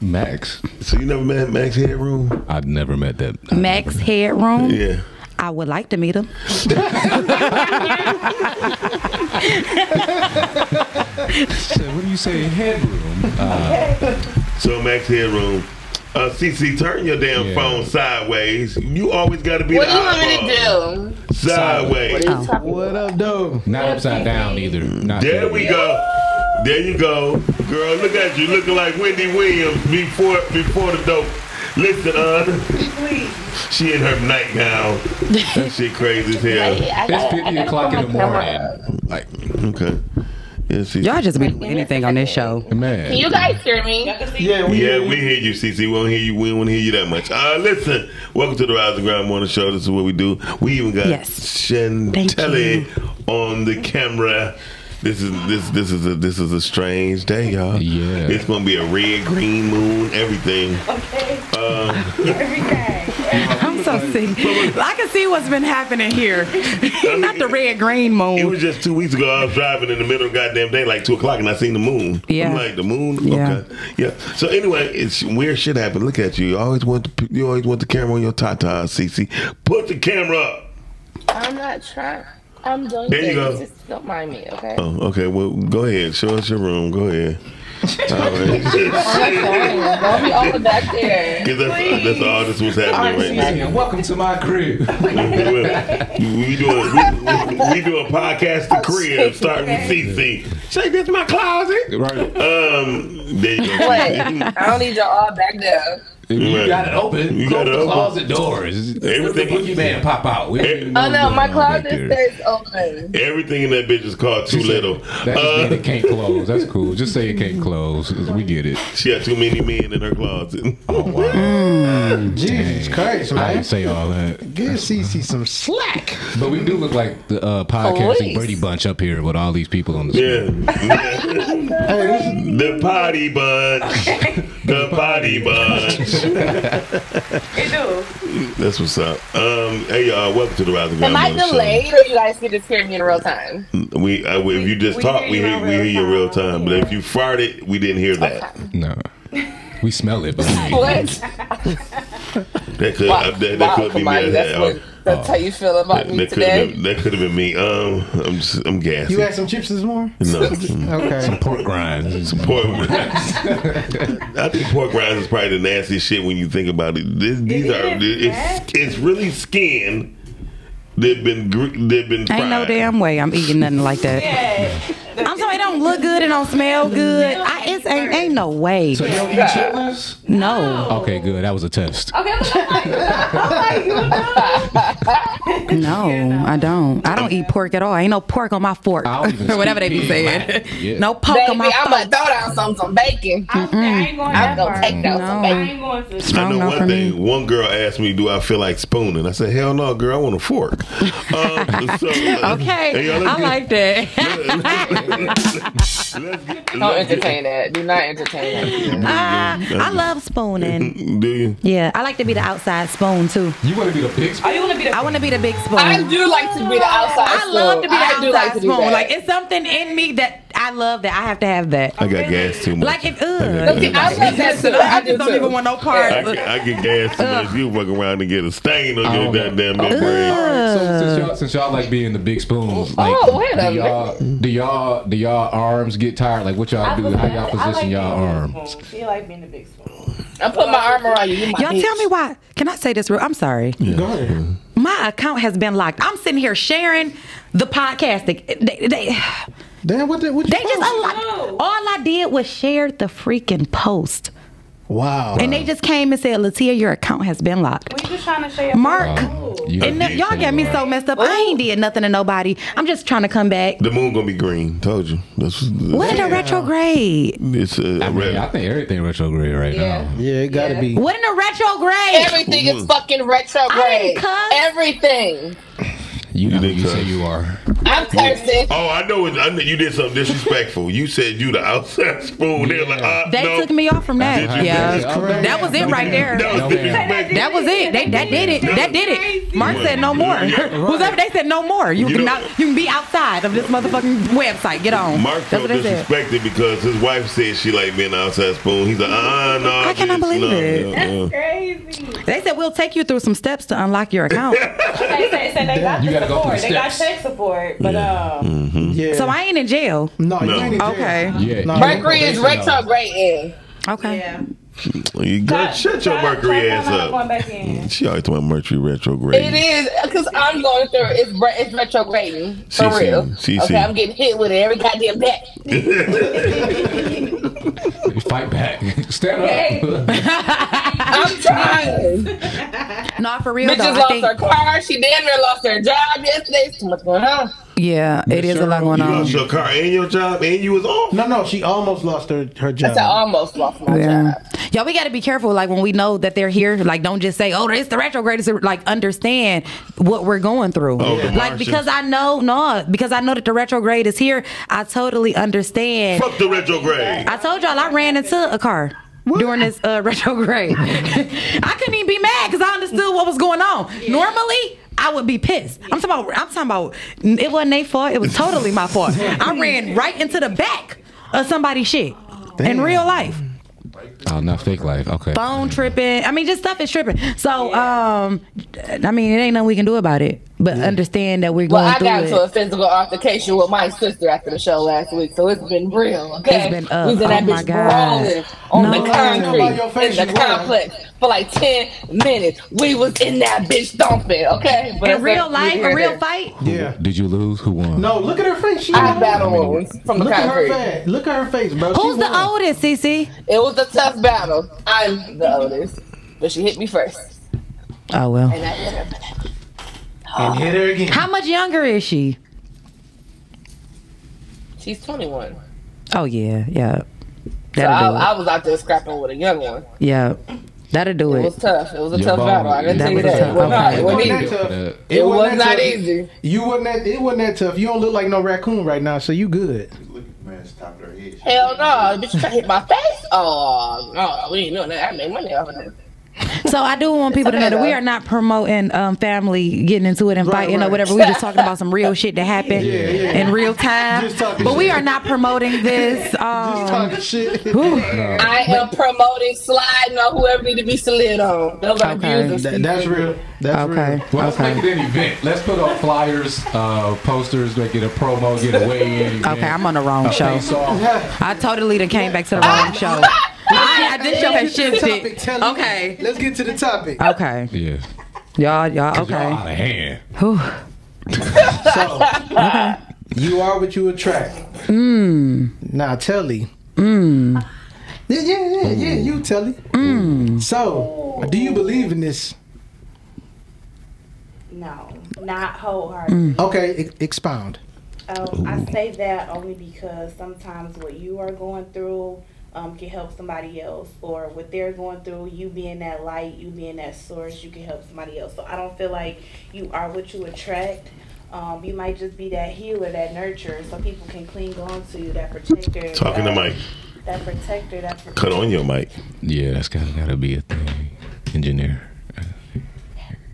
Max? So you never met Max Headroom? I've never met that. Max Headroom? Yeah. I would like to meet him. So what do you say, headroom? So Max Headroom. CC, turn your damn phone sideways. You always got to be. What do you want me to do? Sideways. What up, though? Not upside down either. There we go. There you go, girl. Look at you, looking like Wendy Williams before the dope. Listen, please. She in her nightgown. That shit crazy as hell. It's 50 o'clock in the morning. Like, okay. Yeah, y'all just be anything on this show. Man. Can you guys hear me? We hear you, Cece. We don't hear you. We don't want to hear you that much. Listen, welcome to the Rise and Grind Morning Show. This is what we do. We even got Chantelli on the camera. This is a strange day, y'all. Yeah. It's gonna be a red, green moon, everything. Okay. Everything. I'm so sick. I can see what's been happening here. Not the red, green moon. It was just 2 weeks ago. I was driving in the middle of goddamn day, like 2 o'clock, and I seen the moon. Yeah. I'm like, the moon. Yeah. Okay. Yeah. So anyway, it's weird shit happened. Look at you. You always want the camera on your tata, Cece. Put the camera up. I'm not trying. I'm doing there you go. Just don't mind me, okay? Oh, okay. Well, go ahead. Show us your room. Go ahead. All right. Don't be over back there. That's all this was happening right now. Welcome to my crib. we do a podcast, The Crib, starting with CC. Shake, that's my closet. Right. There you go. Wait, I don't need y'all all back there. You got it open. You got the closet doors. Everything. Put your man pop out. No, my closet stays open. Everything in that bitch is called too little. That it can't close. That's cool. Just say it can't close. We get it. She had too many men in her closet. Oh wow. Jesus Christ! I didn't say all that. Give CC some slack. But we do look like the podcasting Brady Bunch up here with all these people on the screen. The potty bunch. The potty bunch. It do. That's what's up. Hey y'all, welcome to the Rise and Grind. Am I delayed, or you guys can just hear me in real time? If you just talk, we hear you in real time. But if you farted, we didn't hear that. Okay. No, we smell it. But that could be me. That's how you feel about me today. That could have been me. I'm gassy. You had some chips this morning? No. Okay. Some pork rinds. I think pork rinds is probably the nastiest shit when you think about it. It's really skin. They've been fried. Ain't no damn way I'm eating nothing like that. Yeah. I'm sorry. don't look good and don't smell good, ain't no way. So you don't eat chitlins? No. Okay, good. That was a test. Okay, no, I don't eat pork at all. Ain't no pork on my fork. Or whatever they be saying. Yeah. No pork on my fork. I'm going to throw down some bacon. I'm going to take down some bacon. I ain't going to. I know one thing. One girl asked me, do I feel like spooning? I said, hell no, girl. I want a fork. Okay. I like that. Don't entertain that. Do not entertain that. I love spooning. Do you? Yeah. I like to be the outside spoon, too. You want to be the big spoon? I want to be the big spoon. I do like to be the outside spoon. I love to be the outside spoon. Like, it's something in me that I love that I have to have that. I got gas too much. Like, it's I just don't even want no parts. I get gas too much. You fuck around and get a stain on your goddamn milk bread. So since y'all like being the big spoons, like, do y'all arms get tired? Like, what y'all do? How y'all position y'all arms? She like being the big spoon. I put my arm around you. Y'all tell me why. Can I say this real? I'm sorry. Go ahead. My account has been locked. I'm sitting here sharing the podcast. Damn, what they just unlocked. No. All I did was share the freaking post. Wow. And they just came and said, Latia, your account has been locked. Well, you just trying to share your Mark. And y'all got me so messed up. I ain't did nothing to nobody. I'm just trying to come back. The moon gonna be green. Told you. What in a retrograde? It's I think everything retrograde right now. Yeah, it gotta be. What in a retrograde? Everything is fucking retrograde. Everything. You didn't say you are. I'm cursing. Oh, I know you did something disrespectful. You said you the outside spoon. Yeah. Like, they took me off from that. That was it right there. That was it. That did it. Mark said no more. Whoever they said no more. You can be outside of this motherfucking website. Get on. Mark felt disrespected because his wife said she liked being an outside spoon. He's like, no. How can I believe it? That's crazy. They said we'll take you through some steps to unlock your account. They got tech support. But so I ain't in jail. No, you ain't in jail. Okay. Yeah. No, Mercury is retrograde. Okay. Yeah. You got shut your Mercury ass up. She always talking about Mercury retrograde. It is because I'm going through it's retrograding for real. I'm getting hit with it every goddamn day. Fight back. Stand up. I'm trying. Not for real. Bitches though. Lost her car. She damn near lost her job yesterday. Too much going on. Yeah, it is a lot going on. You lost your car and your job, and you was off. No, she almost lost her job. That's almost lost my job. Y'all, we got to be careful. Like when we know that they're here, like don't just say, "Oh, it's the retrograde." Like understand what we're going through. Oh, like because I know that the retrograde is here. I totally understand. Fuck the retrograde. I told y'all I ran into a car. What? During this retrograde. I couldn't even be mad because I understood what was going on. Yeah. Normally, I would be pissed. Yeah. I'm talking about it wasn't their fault. It was totally my fault. I ran right into the back of somebody's shit. Damn. In real life. Oh, not fake life. Okay. Phone tripping. I mean, just stuff is tripping. So, I mean, it ain't nothing we can do about it. But understand that we're going through it. Well, I got into a physical altercation with my sister after the show last week, so it's been real. Okay, it's been up. We did that bitch brawling on the concrete in the complex for like 10 minutes. We was in that bitch thumping. Okay, but in real life, a real fight. Yeah. Did you lose? Who won? No, look at her face. She I battled from the concrete. Look at her face, bro. Who's the oldest, Cece? It was a tough battle. I'm the oldest, but she hit me first. Oh well. And I hit her. And hit her again. How much younger is she? She's 21. Oh, yeah. So I was out there scrapping with a young one. Yeah. That'll do it. It was tough. It was a tough battle. I didn't tell you that. It was not easy. It wasn't that tough. You don't look like no raccoon right now, so you good. Hell no. Bitch, you trying to hit my face? Oh, no. We ain't doing that. I made money off of that. So I do want people to know that we are not promoting family getting into it and fighting or whatever. We're just talking about some real shit that happened in real time. But we are not promoting this. Just talking shit. I am promoting sliding on whoever need to be slid on. That's real. That's real. Well, let's make it an event. Let's put up flyers, posters, make it a promo, get a weigh-in. Okay, I'm on the wrong show. I totally came back to the wrong show. This show has shifted. Okay. Let's get to the topic. Okay. Yeah. Y'all okay. Y'all out of hand. Whew. So, okay. You are what you attract. Now, Telly. Yeah, you, Telly. So, do you believe in this? No, not wholeheartedly. Okay, expound. I say that only because sometimes what you are going through can help somebody else, or what they're going through, you being that light, you being that source, you can help somebody else. So I don't feel like you are what you attract. You might just be that healer, that nurturer, so people can cling on to you, that protector. Talking to Mike. That protector, that protector. Cut on your mic. Yeah, that's gotta be a thing. Engineer.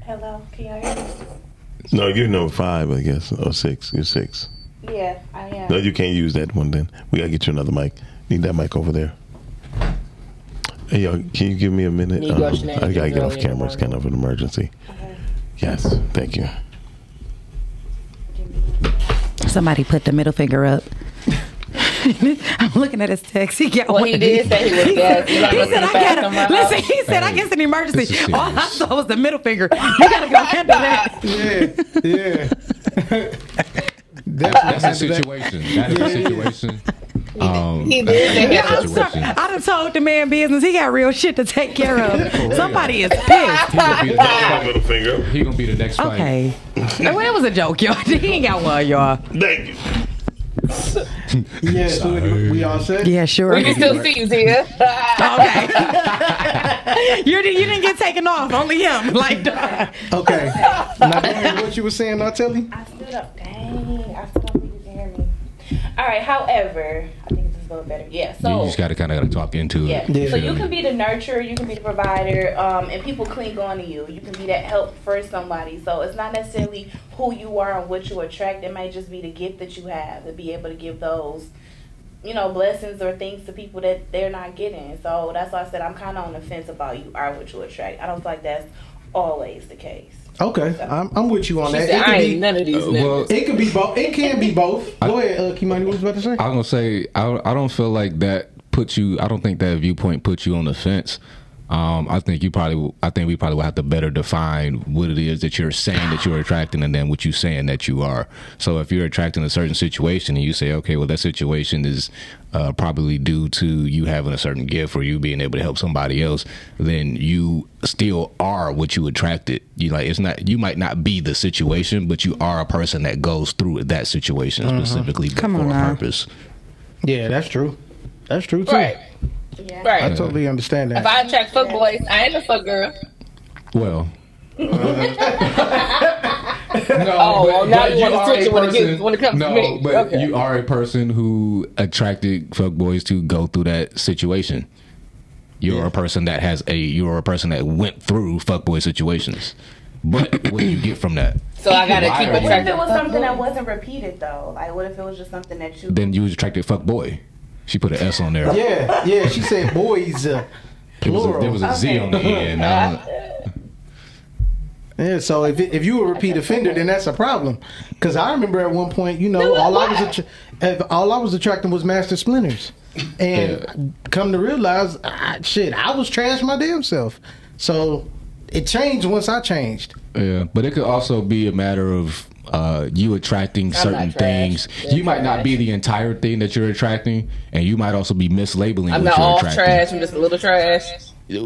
Hello, can y'all hear me? No, you're number 5, I guess, or 6. You're 6. Yeah, I am. No, you can't use that one then. We gotta get you another mic. Need that mic over there. Hey, y'all, can you give me a minute? I gotta get off camera. It's kind of an emergency. Okay. Yes, thank you. Somebody put the middle finger up. I'm looking at his text. He got one. He did say he was dead. He said, I guess an emergency. All I saw was the middle finger. You gotta go handle that. Yeah. That's a situation. That is a situation. He did. Yeah, I'm sorry. I done told the man business. He got real shit to take care of. Somebody is pissed. He gonna be the next fight. Okay. Well, it was a joke, y'all. He ain't got one, y'all. Thank you. Yeah, so we all said. Yeah, sure. We can still see you, Tia. Okay. You didn't get taken off. Only him. Like. Okay. Now, what you were saying, not telling. I stood up. Dang. I stood up. All right, however, I think this is going better. Yeah, so you just gotta talk into it. Yeah. So you can be the nurturer, you can be the provider, and people cling on to you. You can be that help for somebody. So it's not necessarily who you are and what you attract. It might just be the gift that you have to be able to give those, blessings or things to people that they're not getting. So that's why I said I'm kind of on the fence about you are what you attract. I don't feel like that's always the case. Okay, I'm with you on that. Said, none of these. It could be both. It can be both. Go ahead, Kimani. What was about to say? I'm gonna say I don't feel like that puts you. I don't think that viewpoint puts you on the fence. I think we probably will have to better define what it is that you're saying that you're attracting, and then what you're saying that you are. So if you're attracting a certain situation and you say, okay, well, that situation is probably due to you having a certain gift or you being able to help somebody else, then you still are what you attracted. You might not be the situation, but you are a person that goes through that situation specifically for a purpose. Yeah, that's true. That's true too. Right. Yeah. Right. I totally understand that. If I attract fuckboys, I ain't a fuck girl. Well. No, but you are a person who attracted fuckboys to go through that situation. You're a person that went through fuckboy situations. But what do you get from that? So I gotta keep attracting. What if it was something that wasn't repeated though? Like what if it was just something that you? Then you was attracted fuckboy. She put an S on there. Yeah. She said boys. Plural. There was a Z on the end. Yeah. So if you were a repeat offender, then that's a problem. Because I remember at one point, all I was attracting was master splinters, and come to realize, I was trash my damn self. So it changed once I changed. Yeah, but it could also be a matter of. You attracting certain things. You might not be the entire thing that you're attracting, and you might also be mislabeling what you're attracting. I'm not all trash, I'm just a little trash. Yeah,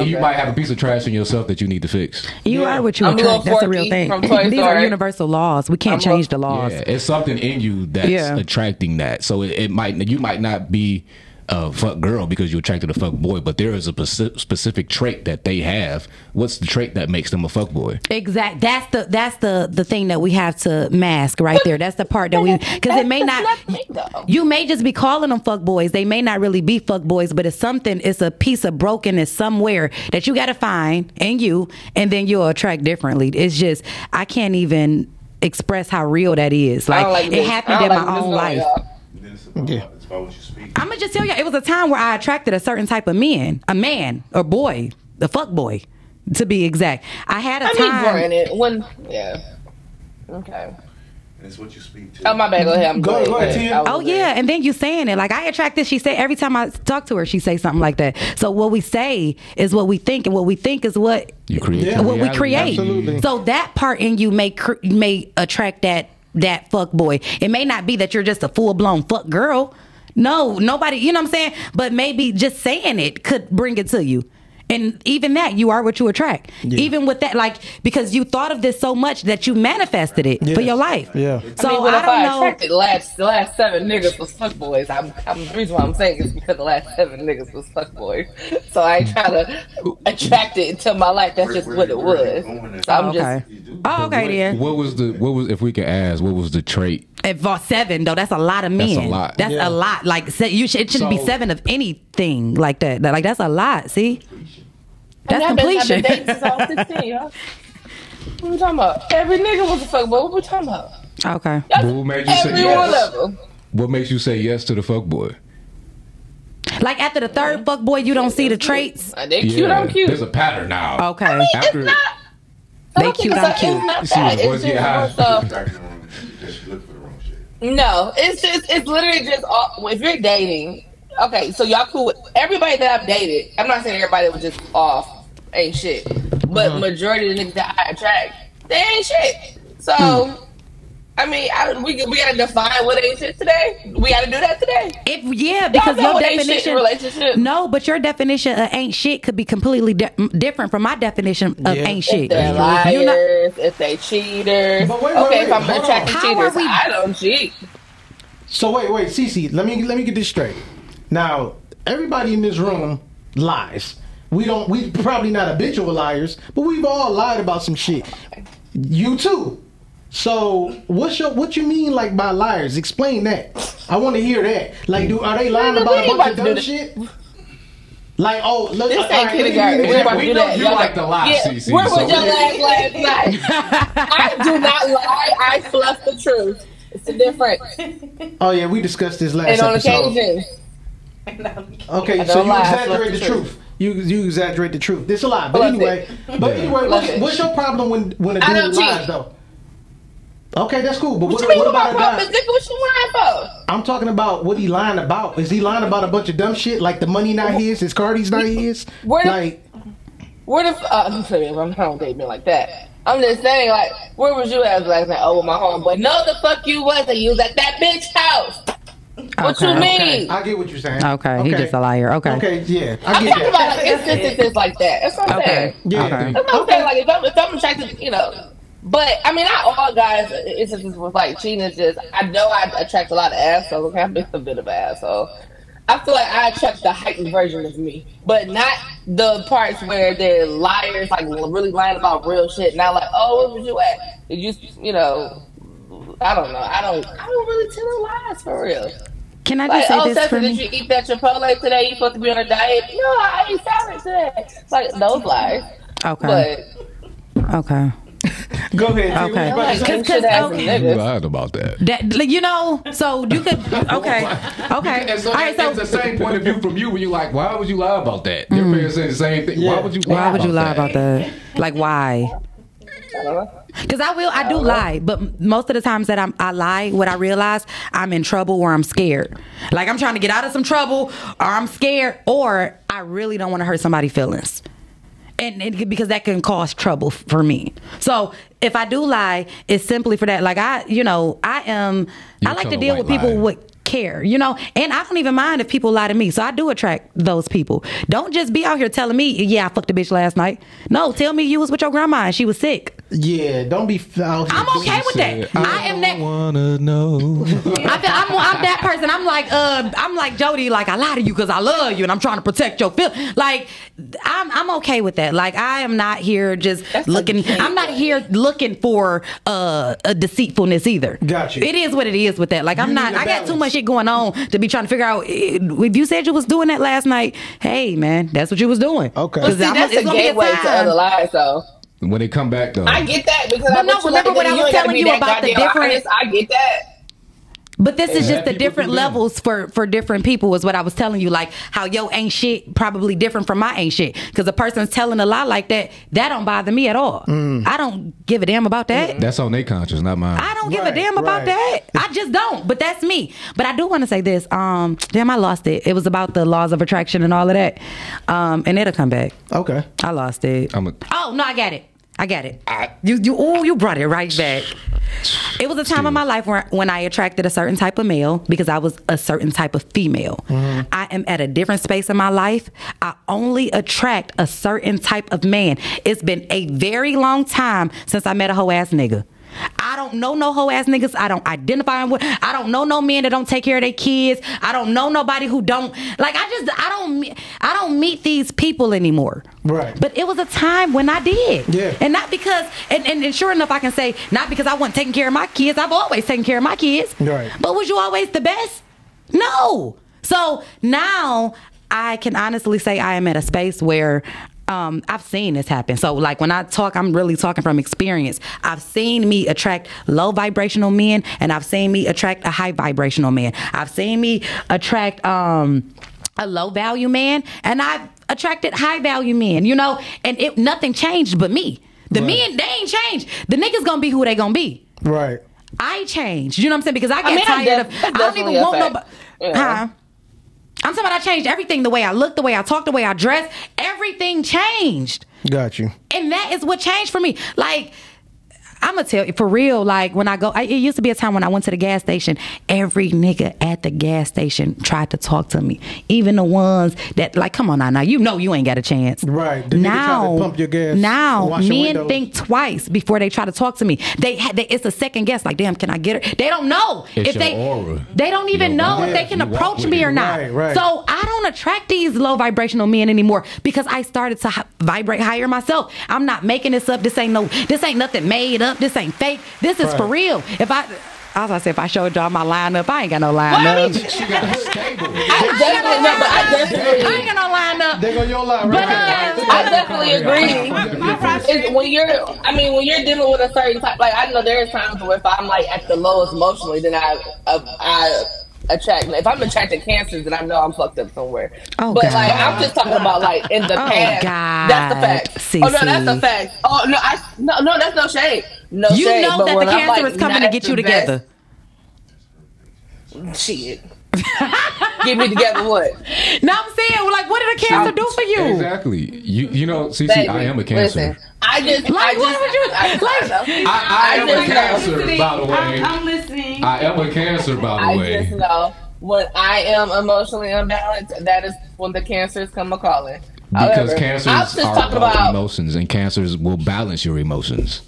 okay. You might have a piece of trash in yourself that you need to fix. You are what you attract. That's a real thing. These are universal laws. We can't change the laws. Yeah, it's something in you that's attracting that. So you might not be a fuck girl because you attracted a fuck boy, but there is a specific trait that they have. What's the trait that makes them a fuck boy? Exactly. That's the thing that we have to mask right there. That's the part that we, because it may not. You may just be calling them fuck boys. They may not really be fuck boys, but it's something. It's a piece of brokenness somewhere that you got to find in you, and then you'll attract differently. It's just I can't even express how real that is. Like it happened in my own life. Yeah. I'm gonna just tell you, it was a time where I attracted a certain type of men, a man, a boy, a fuck boy, to be exact. I had a time. Okay. And it's what you speak to. Oh my bad, go ahead. Go ahead. Oh yeah, and then you saying it like I attract this. She say every time I talk to her, she say something like that. So what we say is what we think, and what we think is what you create. What we create. Absolutely. So that part in you may attract that that fuck boy. It may not be that you're just a full-blown fuck girl. No, nobody, you know what I'm saying? But maybe just saying it could bring it to you. And even that, you are what you attract. Yeah. Even with that, like, because you thought of this so much that you manifested it for your life. Yeah. So I mean, well, I don't know. The last seven niggas was fuckboys. The reason why I'm saying is because the last seven niggas was fuckboys. So I try to attract it into my life. That's just what it was. So I'm okay. What was if we could ask, what was the trait? At 7 though, that's a lot of men. That's a lot. That's a lot. Like it shouldn't be 7 of anything like that. Like that's a lot. See. That's completion. I've been dating since I was 16, y'all. What we talking about? Every nigga was a fuckboy. What we talking about? Okay. What made you say yes? What makes you say yes to the fuckboy? Like after the third fuckboy, you don't see the traits. They cute. I'm cute. There's a pattern now. Okay. I mean, it's not. They cute. I'm cute. No, it's literally just all, if you're dating. Okay, so y'all cool with everybody that I've dated. I'm not saying everybody was just off, ain't shit. But majority of the niggas that I attract, they ain't shit. So, I mean, we gotta define what ain't shit today. We gotta do that today. Because your definition, relationship. No, but your definition of ain't shit could be completely different from my definition of ain't shit. If they're liars, if they cheaters. But wait, if I'm attracting cheaters, I don't cheat. So wait, Cece, let me get this straight. Now, everybody in this room lies. We're probably not habitual liars, but we've all lied about some shit. You too. So, what you mean like by liars? Explain that. I want to hear that. Like, are they lying about a bunch of dumb shit? Like, oh, look, this ain't kindergarten. We know you like to lie, Cece. Where was your ass last night? I do not lie. I fluff the truth. It's the difference. Oh yeah, we discussed this last episode. And on occasion. Okay, so you exaggerate the truth. You exaggerate the truth. It's a lie, but anyway, what's your problem when a dude lies though? Okay, that's cool. But what about a guy? What you lying for? I'm talking about what he lying about. Is he lying about a bunch of dumb shit like the money not his, his Cardi's not his? I'm not dating like that. I'm just saying, like, where was you at last night? Oh, with my homeboy. No, the fuck you wasn't. You was at that bitch's house. What you mean? Okay. I get what you're saying. Okay, he's just a liar. Okay, yeah. I'm talking about like instances like that. That's what I'm saying. Yeah. That's what I'm saying. Like if I'm attracted, you know. But I mean, not all guys. Instances with like cheating is just. I know I attract a lot of assholes. Okay, I've been a bit of an asshole. I feel like I attract the heightened version of me, but not the parts where they're liars, like really lying about real shit. Not like, oh, where was you at? Did you know? I don't know. I don't really tell lies for real. Can I just say this for me? Did you eat that Chipotle today? You supposed to be on a diet? No, I ate salad today. It's like those lies. Okay. But, okay. Go ahead. Okay. You lied about that. You know, so you could. Okay. And so all right. So it's the same point of view from you when you like, why would you lie about that? Your parents saying the same thing. Yeah. Why would you lie about that? Like why? Because I do lie, but most of the times that I lie, what I realize, I'm in trouble or I'm scared. Like I'm trying to get out of some trouble, or I'm scared, or I really don't want to hurt somebody's feelings, and because that can cause trouble for me. So if I do lie, it's simply for that. Like I like to deal with people with care, you know, and I don't even mind if people lie to me. So I do attract those people. Don't just be out here telling me, yeah, I fucked a bitch last night. No, tell me you was with your grandma and she was sick. Yeah, don't be out here. I'm okay with that. I am that. Wanna know. I'm that person. I'm like Jody. Like I lie to you because I love you and I'm trying to protect your feel. Like I'm okay with that. Like I am not here just looking. I'm not here looking for a deceitfulness either. Gotcha. It is what it is with that. Like I'm not. I got too much shit going on to be trying to figure out if you said you was doing that last night. Hey man, that's what you was doing. Okay. Well, see, that's a gateway to other lies though. When they come back, though, I get that because remember what I was telling you about the difference. I get that, but this is just the different levels for different people. Is what I was telling you, like how your ain't shit probably different from my ain't shit. Because a person's telling a lie like that don't bother me at all. I don't give a damn about that. That's on their conscience, not mine. I don't give a damn about that. I just don't. But that's me. But I do want to say this. Damn, I lost it. It was about the laws of attraction and all of that. And it'll come back. Okay, I lost it. Oh no, I got it. You brought it right back. It was a time in my life where, when I attracted a certain type of male because I was a certain type of female. Mm-hmm. I am at a different space in my life. I only attract a certain type of man. It's been a very long time since I met a hoe ass nigga. I don't know no hoe ass niggas. I don't identify with. I don't know no men that don't take care of their kids. I don't know nobody who don't like. I don't meet these people anymore. Right. But it was a time when I did. Yeah. And not because and sure enough, I can say not because I wasn't taking care of my kids. I've always taken care of my kids. Right. But was you always the best? No. So now I can honestly say I am at a space where. I've seen this happen. So like when I talk, I'm really talking from experience. I've seen me attract low vibrational men, and I've seen me attract a high vibrational man. I've seen me attract a low value man, and I've attracted high value men, you know, and it nothing changed but me. The right. men, they ain't changed. The niggas gonna be who they gonna be. Right. I changed. You know what I'm saying? Because I get tired of I don't even want nobody. Yeah. Huh? I'm talking about I changed everything, the way I looked, the way I talked, the way I dressed. Everything changed. Got you. And that is what changed for me. Like, I'm going to tell you, for real, like, when I go, it used to be a time when I went to the gas station, every nigga at the gas station tried to talk to me. Even the ones that, like, come on now, you know you ain't got a chance. Right. The now, nigga tried to pump your gas. Now, men think twice before they try to talk to me. They it's a second guess, like, damn, can I get her? They don't know. It's if your they, aura. They don't even your know aura. If they can you approach me or not. Right, right. So I don't attract these low vibrational men anymore because I started to vibrate higher myself. I'm not making this up. This ain't nothing made up. This ain't fake. This is right. for real. If I showed y'all my lineup, I ain't got no lineup. She got a stable. I ain't got no lineup. They go your line right now. But I definitely agree. When you're dealing with a certain type, like I know there's times where if I'm like at the lowest emotionally, then I attract. If I'm attracting cancers, then I know I'm fucked up somewhere. Oh, but God. Like I'm just talking about like in the past. God. That's a fact. CC. Oh no, that's a fact. Oh no, no, that's no shade. No you shade. You know but that the cancer like, is coming to get you together. Shit. Get me together what? No, I'm saying like, what did a cancer do for you? Exactly. You know, CC, baby, I am a cancer. Listen, I am a cancer, by the way. I just know when I am emotionally unbalanced, that is when the cancers come a calling. Because cancers are about emotions, and cancers will balance your emotions.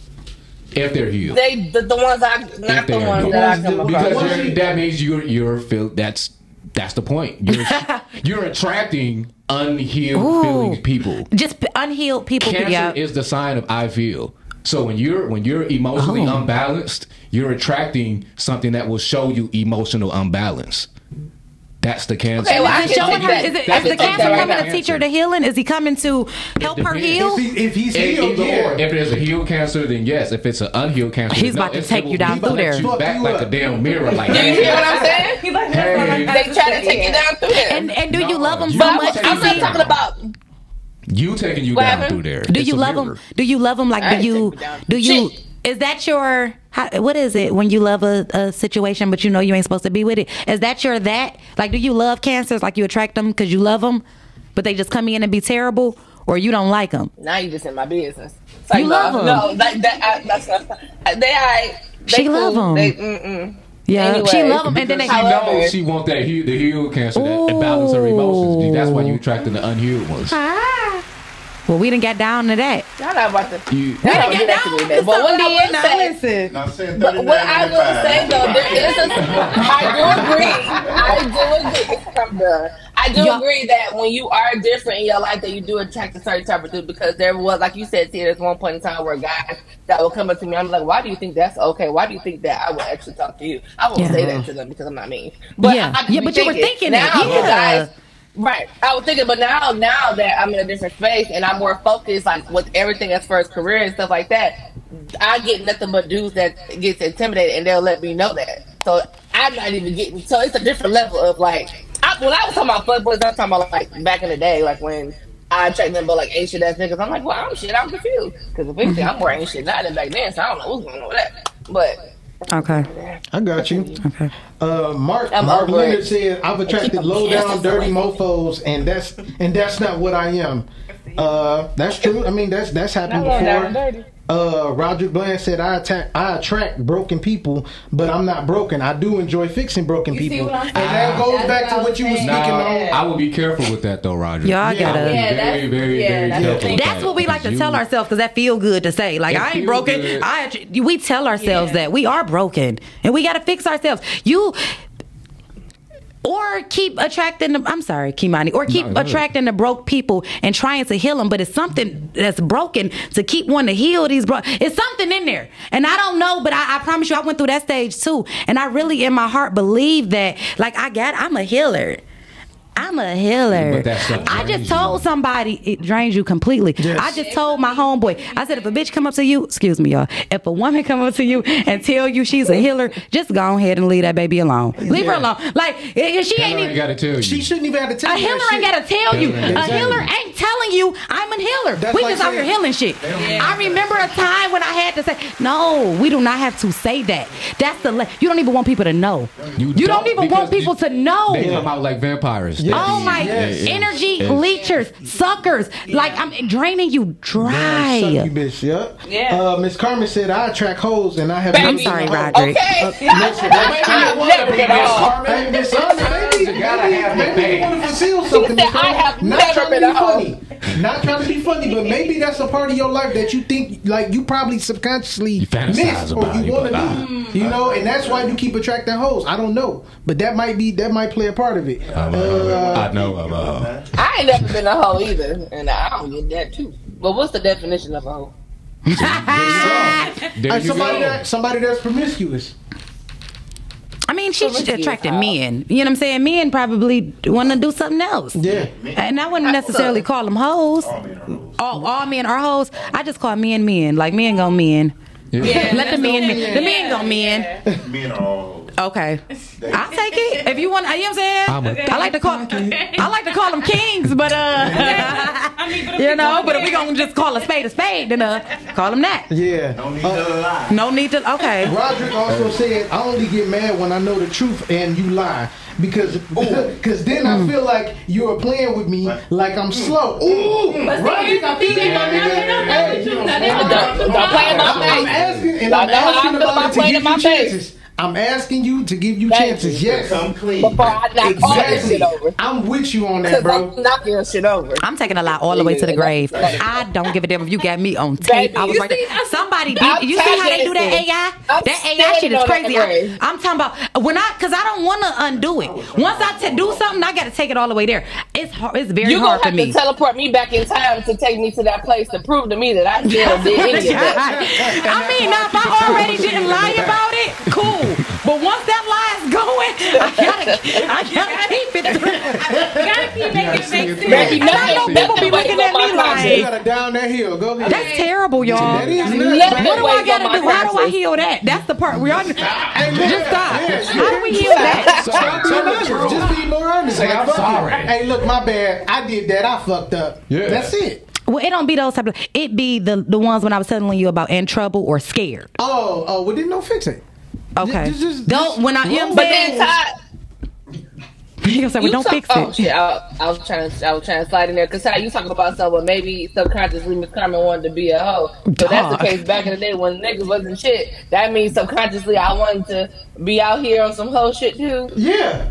If they're healed, that means you're filled. That's the point. You're attracting unhealed feeling people. Just unhealed people. Cancer is the sign of I feel. So when you're emotionally unbalanced, you're attracting something that will show you emotional unbalance. That's the cancer. Okay, well, is the cancer coming to teach her the healing? Is he coming to help her heal? If he's healed, if there's a healed cancer, then yes. If it's an unhealed cancer, he's about to take you down through there. You back like a damn mirror. Like, you hear what I'm saying? He's like, they try to take you down through there. And do you love him so much? I'm not talking about you taking you down through there. Do you love him? Do you love him? Like, do you? Is that your, what is it when you love a situation but you know you ain't supposed to be with it? Is that your that? Like, do you love cancers? Like, you attract them because you love them, but they just come in and be terrible, or you don't like them? Now you just in my business. Like, you love them. No, she love them. Yeah, anyway, she love them, and then she want that the healed cancer that balance her emotions. That's why you attracting the unhealed ones. Well, we didn't get down to that. Y'all not about to. We didn't get down to that. But what I will say, though, there is a. I do agree that when you are different in your life, that you do attract a certain type of dude. Because there was, like you said, see, there's one point in time where guys that will come up to me, I'm like, why do you think that's okay? Why do you think that I will actually talk to you? I won't say that to them because I'm not mean. But but you were thinking that. Yeah. Right. I was thinking, but now that I'm in a different space and I'm more focused, like with everything as far as career and stuff like that, I get nothing but dudes that gets intimidated, and they'll let me know that. So I'm not even getting, so it's a different level of like, when I was talking about fuckboys, I was talking about like back in the day, like when I attract them but like ancient ass niggas, I'm like, well, I'm confused. Because if anything, I'm more ancient now than back then, so I don't know what's going on with that. But. Okay. I got you. Okay. Mark Leonard said, I've attracted low down dirty mofos, and that's not what I am. That's true. I mean, that's happened before. Roger Bland said, I attract broken people, but I'm not broken. I do enjoy fixing broken people. And that goes back to what you were speaking on. I would be careful with that, though, Roger. Y'all gotta very, very careful. That's what we like to tell ourselves, because that feel good to say. Like, I ain't broken. We tell ourselves that we are broken and we gotta fix ourselves. Or keep attracting the, I'm sorry, Kimani, or keep attracting the broke people and trying to heal them. But it's something that's broken to keep wanting to heal these broke. It's something in there. And I don't know, but I promise you, I went through that stage too. And I really, in my heart, believe that, like, I'm a healer. I'm a healer. I just told somebody, it drains you completely. Yes. I just told my homeboy, I said, if a bitch come up to you, excuse me, y'all, if a woman come up to you and tell you she's a healer, just go ahead and leave that baby alone. Leave her alone. Like, she ain't even got to tell you. She shouldn't even have to tell you. A healer ain't got to tell you. A healer ain't telling you I'm a healer. That's just out here healing shit. I remember a time when I had to say, no, we do not have to say that. That's the you don't even want people to know. You don't even want people to know. They come out like vampires. Yes. Oh my! Yes. Energy leechers, suckers. Yeah. Like, I'm draining you dry. Man, suck you, bitch. Yep. Yeah. Miss Carmen said, "I attract hoes, and I have." I'm sorry, Roderick. Okay. Miss Carmen, you gotta have me. Maybe you want to conceal something. Not trying to be funny. Not trying to be funny, but maybe that's a part of your life that you think, like, you probably subconsciously miss or you want to do. You know, and that's why you keep attracting hoes. I don't know, but that might play a part of it. I know about her. I ain't never been a hoe either, and I don't get that too. But what's the definition of a hoe? Somebody that's promiscuous. I mean, she attracted men. You know what I'm saying? Men probably want to do something else. Yeah. And I wouldn't necessarily call them hoes. All men are hoes. All men are hoes. I just call men. Like, men go men. Yeah. Let the men. The men go men. Yeah. Men are all hoes. Okay, I'll take it if you want. You know what I'm saying? I like to call them kings, but but if we gonna just call a spade, then call them that. Yeah, no need to lie. No need to. Okay. Roderick also said, "I only get mad when I know the truth and you lie." Because then I feel like you're playing with me, like I'm slow. Ooh, Roderick, I feel you, my nigga. I'm asking you to give you chances. Yes, I'm clean. Before I knock all this shit over. I'm with you on that, bro. I'm knocking your shit over. I'm taking a lie all the way to the grave. I don't give a damn if you got me on tape. I was right there. Somebody did. You see how they do that AI? That AI shit is crazy. I'm talking about because I don't want to undo it. Once I do something, I got to take it all the way there. It's hard. It's very hard for me. You're going to have to teleport me back in time to take me to that place to prove to me that I still did any of that. I mean, now if I already didn't lie about it, cool. But once that lie is going, I gotta keep it. Gotta keep making it make sense. And I know people be looking at me like, you gotta down that hill. Go ahead. That's terrible, y'all. That is what do I gotta do? How do I heal that? That's the part we all just stop. How do we heal that? Just be more honest. Say, I'm sorry. Hey, look, my bad. I did that. I fucked up. Yeah. That's it. Well, it don't be those type of. It be the ones when I was telling you about in trouble or scared. Oh, well, then don't fix it. Okay. Don't when I am but then Todd, you say we don't fix it. Oh shit! I was trying to slide in there because Todd, you talking about someone maybe subconsciously Miss Carmen wanted to be a hoe. So that's the case back in the day when niggas wasn't shit. That means subconsciously I wanted to be out here on some hoe shit too. Yeah.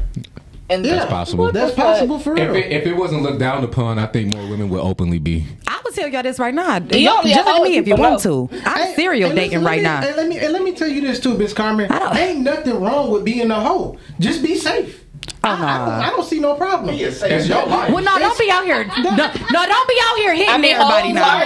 And that's possible. That's possible for real. If it wasn't looked down upon, I think more women would openly be. I would tell y'all this right now. Y'all just like me if you want to. I'm serial dating right now. And let me tell you this too, Miss Carmen. Ain't nothing wrong with being a hoe. Just be safe. I don't see no problem. It's your life. Well, don't be out here. No, don't be out here hitting everybody now.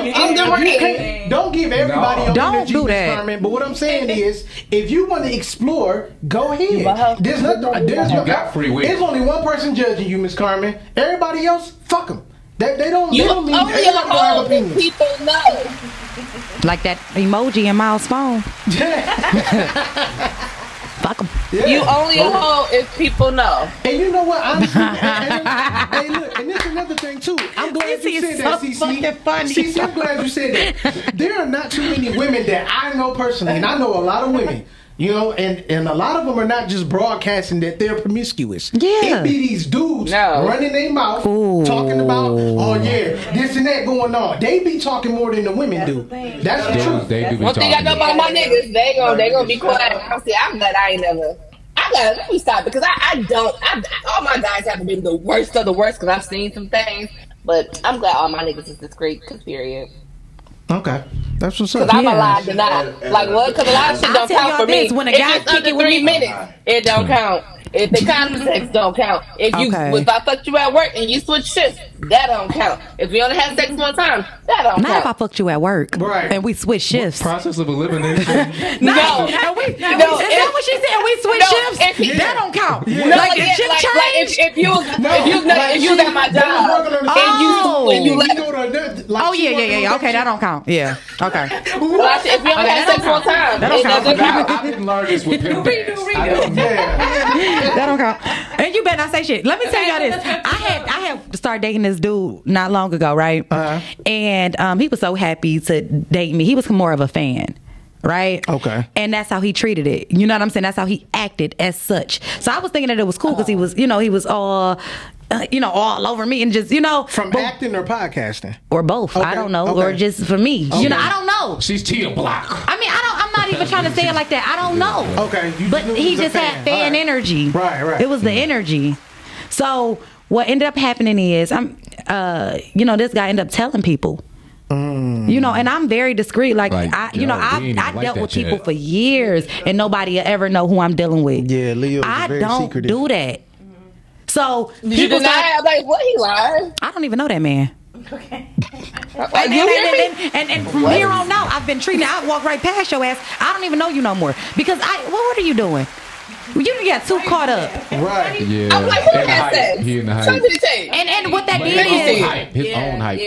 Don't give everybody your energy, do that. Carmen, but what I'm saying is, if you want to explore, go ahead. There's nothing. You got free will. There's only one person judging you, Miss Carmen. Everybody else, fuck them. They don't mean everybody have opinions. People know. Like that emoji in Miles' phone. Fuck 'em. Yeah. You only a hoe if people know. And you know what? Honestly, hey, look, and this is another thing too. I'm glad you said that, Cece. I'm glad you said that. There are not too many women that I know personally, and I know a lot of women You know, and a lot of them are not just broadcasting that they're promiscuous. Yeah. It be these dudes running their mouth, talking about, oh yeah, this and that going on. They be talking more than the women do. That's the truth. They do be one thing I know about my niggas, they gonna be quiet. I'm glad I ain't never. Let me stop because I don't, all my guys haven't been the worst of the worst because I've seen some things, but I'm glad all my niggas is discreet, period. Okay, that's what's up. Because I'm alive tonight. Like what? Because a lot of shit don't count for me. When a guy kick it with 3 minutes, it don't count. If the condom sex don't count. If I fucked you at work and you switch shifts, that don't count. If we only had sex one time, that don't count. Not if I fucked you at work, right? And we switch shifts. Process of elimination. Is that what she said? We switch shifts. That don't count. Yeah. No, like if shift change. If you was at my job, okay, that don't count. Yeah. Okay. Well, if we only had sex one time, that don't count. I've been largest with him. That don't count. And you better not say shit. Let me tell y'all this. I had started dating this dude not long ago, right? And he was so happy to date me. He was more of a fan. Right? Okay. And that's how he treated it. You know what I'm saying? That's how he acted as such. So I was thinking that it was cool because he was all all over me and just, from acting or podcasting? Or both. Okay. I don't know. Okay. Or just for me. Okay. I don't know. She's Tia Black. I mean, I'm not even trying to say it like that. I don't know. Okay. But he just had fan energy. Right. It was the energy. So what ended up happening is this guy ended up telling people. And I'm very discreet. I dealt with people for years and nobody will ever know who I'm dealing with. Yeah, Leo. I don't do that. So you deny? I'm like, what? He lied. I don't even know that man. Okay. And from here on out, I've been treating. I walk right past your ass. I don't even know you no more because what are you doing? You got too caught up. Right. Yeah. I'm like, who has sex? He in the hype. And what that did is his own hype though.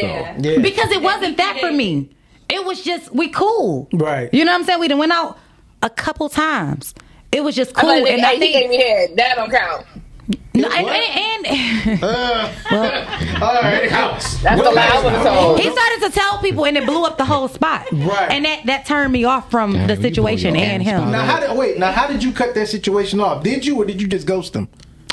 Yeah. Because it wasn't that for me. It was just we cool. Right. You know what I'm saying? We done went out a couple times. It was just cool. I think he gave me head. That don't count. No, all right. That's the lie I was told. He started to tell people, and it blew up the whole spot. Right, and that turned me off from the situation and him. How did you cut that situation off? Did you, or did you just ghost him?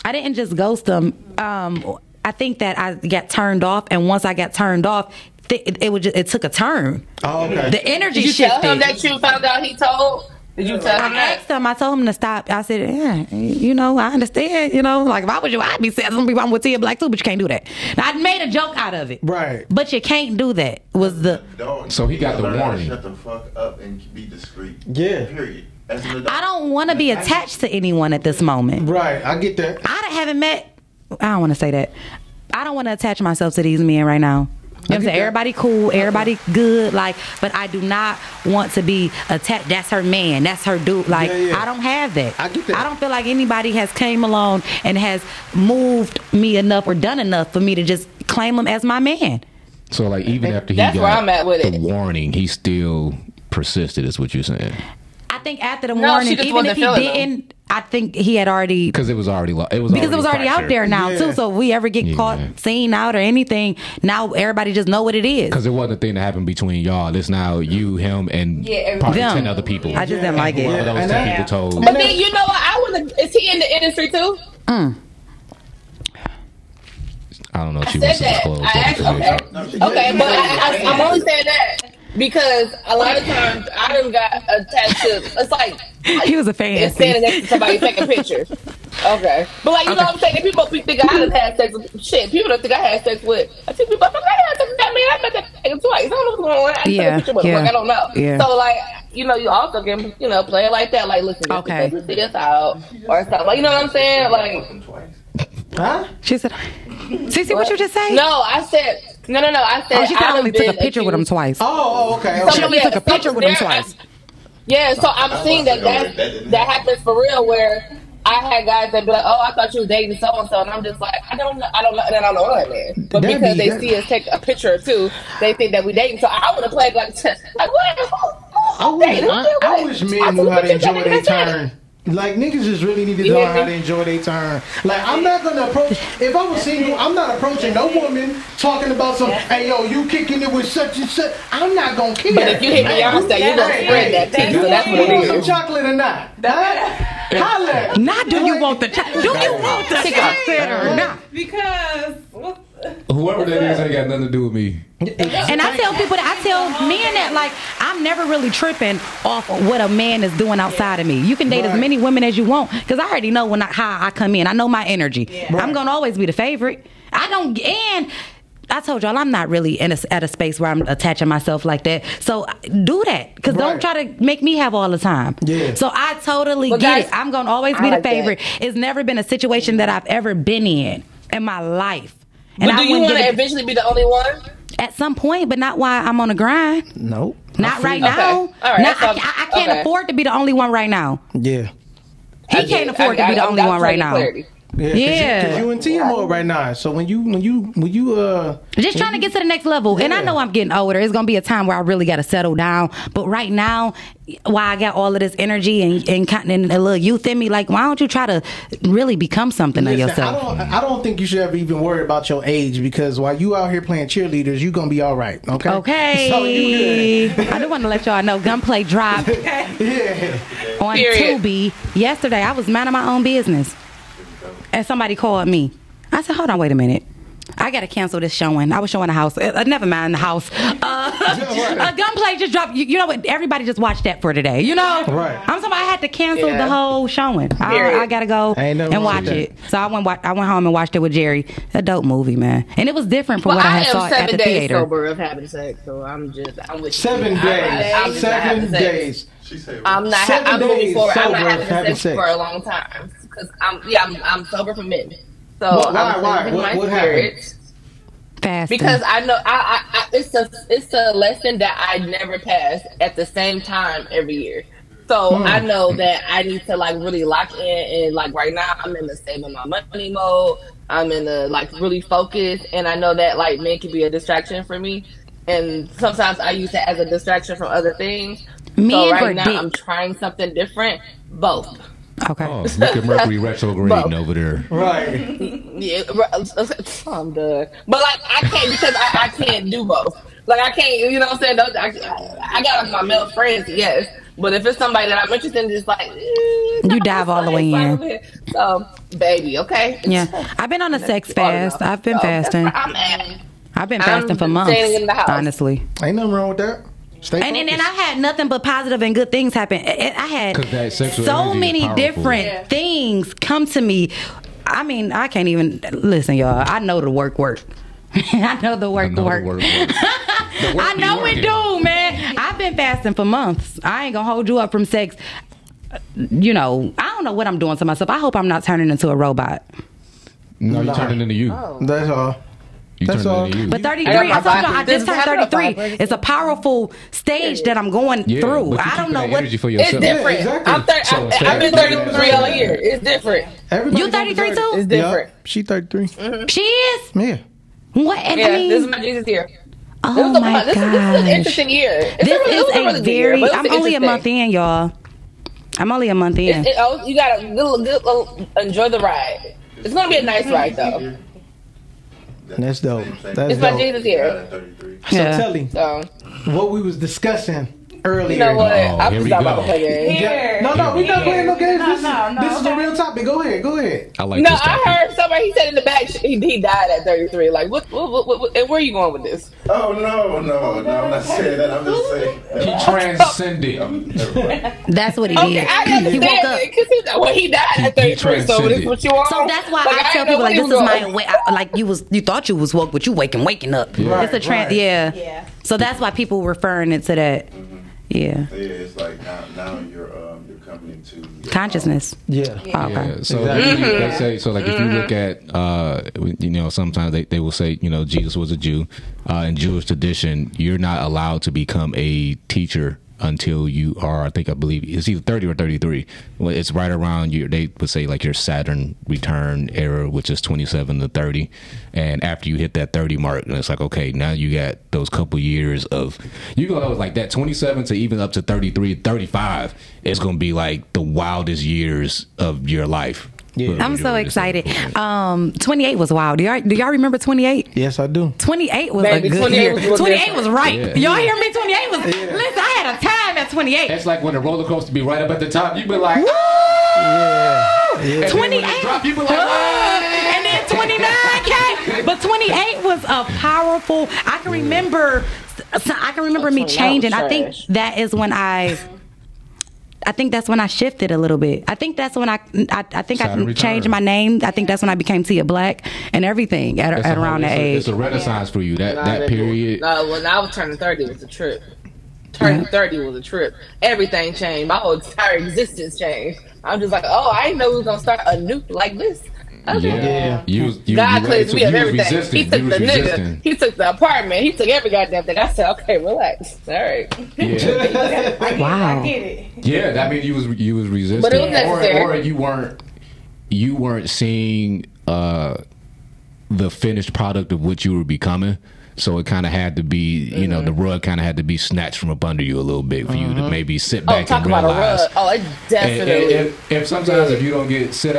I didn't just ghost him. I think that I got turned off, and once I got turned off, it took a turn. Oh, okay. The energy shifted. Did you tell him that you found out he told? Did you tell him that? I asked him. I told him to stop. I said, "Yeah, I understand. Like if I was you, I'd be saying something. I'm with Tia Black too, but you can't do that." Now, I made a joke out of it, right? But you can't do that. Was the so he got the warning? Shut the fuck up and be discreet. Yeah. Period. As an adult, I don't want to be attached to anyone at this moment. Right. I get that. I don't want to say that. I don't want to attach myself to these men right now. I'm saying everybody cool, everybody good, but I do not want to be attacked. That's her man, that's her dude. I don't have that. I get that. I don't feel like anybody has came along and has moved me enough or done enough for me to just claim him as my man. So even after that's where I'm at with the warning, he still persisted, is what you're saying. I think after the warning, even if he didn't, I think he had already because it was already out there now too. So if we ever get caught, seen out or anything, now everybody just know what it is. Because it wasn't a thing that happened between y'all. It's now you, him, and probably 10 other people. I just didn't like it. One of those 10 people told. But then you know what? Is he in the industry too? I don't know if she wants to disclose. Okay, but I'm only saying that. Because a lot of times I done got attached to it's like he was a fan. It's standing next to somebody taking pictures. Okay. But know what I'm saying? People think I done had sex with shit. People don't think I had sex with I think people think I had sex with that man. I met that nigga twice. I don't know what's going on. I took a picture with him. I don't know. Yeah. So you also can, play it like that, listen, okay, see this out or something. You know what I'm saying? Huh? She said, "Cece, what you just say?" No, I said, no. I said, she said I only took a picture with him twice. Oh, okay. She only took a picture with him twice. Yeah, so I'm seeing that happens for real. Where I had guys that be like, "Oh, I thought you was dating so and so," and I'm just like, "I don't know," and I don't know that man. But because they see us take a picture or two, they think that we dating. So I would have played like what? I wish men knew how to enjoy their turn. Like, niggas just really need to learn how to enjoy their turn. Like, I'm not going to approach... If I was single, I'm not approaching no woman talking about some, hey, yo, you kicking it with such and such. I'm not going to care. But if you hit me, I'm going to say, you're going to spread that thing. So that's what it is. You want some chocolate or not? Holler. Not do you want the chocolate. Do you want the chocolate or not? Because... Whoever that is ain't got nothing to do with me. And I tell people that, I tell men that, like, I'm never really tripping off of what a man is doing outside of me. You can date as many women as you want, because I already know when how I come in. I know my energy. I'm going to always be the favorite. And I told y'all, I'm not really at a space where I'm attaching myself like that. So do that, because don't try to make me have all the time. So I totally get it. I'm going to always be the favorite. It's never been a situation that I've ever been in my life. And but do you want to eventually be the only one? At some point, but not while I'm on the grind. Nope. Not right now. Okay. All right, I can't afford to be the only one right now. Yeah. He can't afford to be the only one right now. Yeah, because you in team mode right now. So when you just trying to get to the next level, and I know I'm getting older. It's gonna be a time where I really gotta settle down. But right now, while I got all of this energy and a little youth in me, like, why don't you try to really become something of yourself? I don't think you should ever even worry about your age, because while you out here playing cheerleaders, you gonna be all right. Okay. Okay. So you good. I do want to let y'all know Gunplay dropped on Tubi yesterday. I was minding my own business. And somebody called me. I said, hold on, wait a minute. I got to cancel this showing. I was showing a house. Never mind the house. Gunplay just dropped. You know what? Everybody just watched that for today. You know? Right. I'm somebody. I had to cancel the whole showing. I got to go and watch it. So I went home and watched it with Jerry. A dope movie, man. And it was different from what I had saw at the theater. I am 7 days sober of having sex, so I'm with 7 days. I'm 7 days. I'm moving forward. I'm not having sex for a long time. I'm sober for commitment. So what happened? Fasting. Because I know it's a lesson that I never pass at the same time every year. So I know that I need to like really lock in, and like right now I'm in the saving my money mode. I'm in the like really focus, and I know that like men can be a distraction for me, and sometimes I use it as a distraction from other things. I'm trying something different. Both. Okay. Oh, look at Mercury retrograde over there. Right. Yeah. I'm done. But like, I can't, because I can't do both. Like, I can't. You know what I'm saying? I got like my male friends, yes. But if it's somebody that I'm interested in, just like you dive all the way in. So, baby, okay. Yeah. I've been on a sex fast. I've been fasting. I've been fasting for months. Honestly, ain't nothing wrong with that. And I had nothing but positive and good things happen. I had so many different things come to me. I mean, I can't even listen, y'all. I know the work. I know the work. I know it do, man. I've been fasting for months. I ain't gonna hold you up from sex. You know, I don't know what I'm doing to myself. I hope I'm not turning into a robot. No, you're turning into you. Oh. That's all. That's all. But 33, I just turned 33. It's a powerful stage that I'm going through. I don't know what. It's different. Exactly. I've been 33 all year. It's different. You 33 too? It's different. Yep. She 33. Mm-hmm. She is. Yeah. What? And I mean, this is my Jesus year. Oh my gosh. This is an interesting year. I'm only a month in, y'all. You gotta enjoy the ride. It's gonna be a nice ride though. That's dope. It's my Jesus here. So Telly, what we was discussing earlier. You know what? I'm just about to play games. No, we're not playing no games. This is a real topic. Go ahead. I like this topic. I heard somebody, he said in the back, he died at 33. Like, what, and where are you going with this? Oh, no, I'm not saying that. I'm just saying. He transcended. That's what he did. I understand. Because he died at 33, so this is what you want. So that's why I tell people, like, this is my way. Like, you thought you was woke, but you waking up. It's a trance. Yeah. So that's why people referring it to that. Yeah. Yeah, it's like now you're coming to your consciousness. Okay. So they say, so like if you look at you know, sometimes they will say, you know, Jesus was a Jew. In Jewish tradition, you're not allowed to become a teacher until you are, I believe it's either 30 or 33. It's right around your, they would say like your Saturn return era, which is 27 to 30. And after you hit that 30 mark, and it's like, okay, now you got those couple years of, you go like that 27 to even up to 33, 35 is going to be like the wildest years of your life. Yeah. I'm so excited. 28 was wild. Do y'all remember 28? Yes, I do. 28 was a good year. 28 was right. Yeah. Y'all hear me? 28 was. Yeah. Listen, I had a time at 28. That's like when a roller coaster be right up at the top. You be like, woo! Yeah. Yeah. 28. Drop, you be like, and then 29K. But 28 was a powerful. I can remember me changing. I think that is when I think that's when I shifted a little bit. I think that's when I changed my name. I think that's when I became Tia Black and everything at around that age. It's a renaissance for you, that period. No, when I was turning 30, it was a trip. Turning 30 was a trip. Everything changed. My whole entire existence changed. I'm just like, oh, I didn't know we was going to start a nuke like this. Yeah. You God cleansed me of everything. He took the nigga. He took the apartment. He took every goddamn thing. I said, okay, relax. All right. Yeah. Wow. I get it. Yeah, I mean, you was resisting. But it was necessary. Or you weren't seeing the finished product of what you were becoming. So it kind of had to be, you know, the rug kind of had to be snatched from up under you a little bit for you to maybe sit back and realize. Oh, it definitely. If sometimes if you don't sit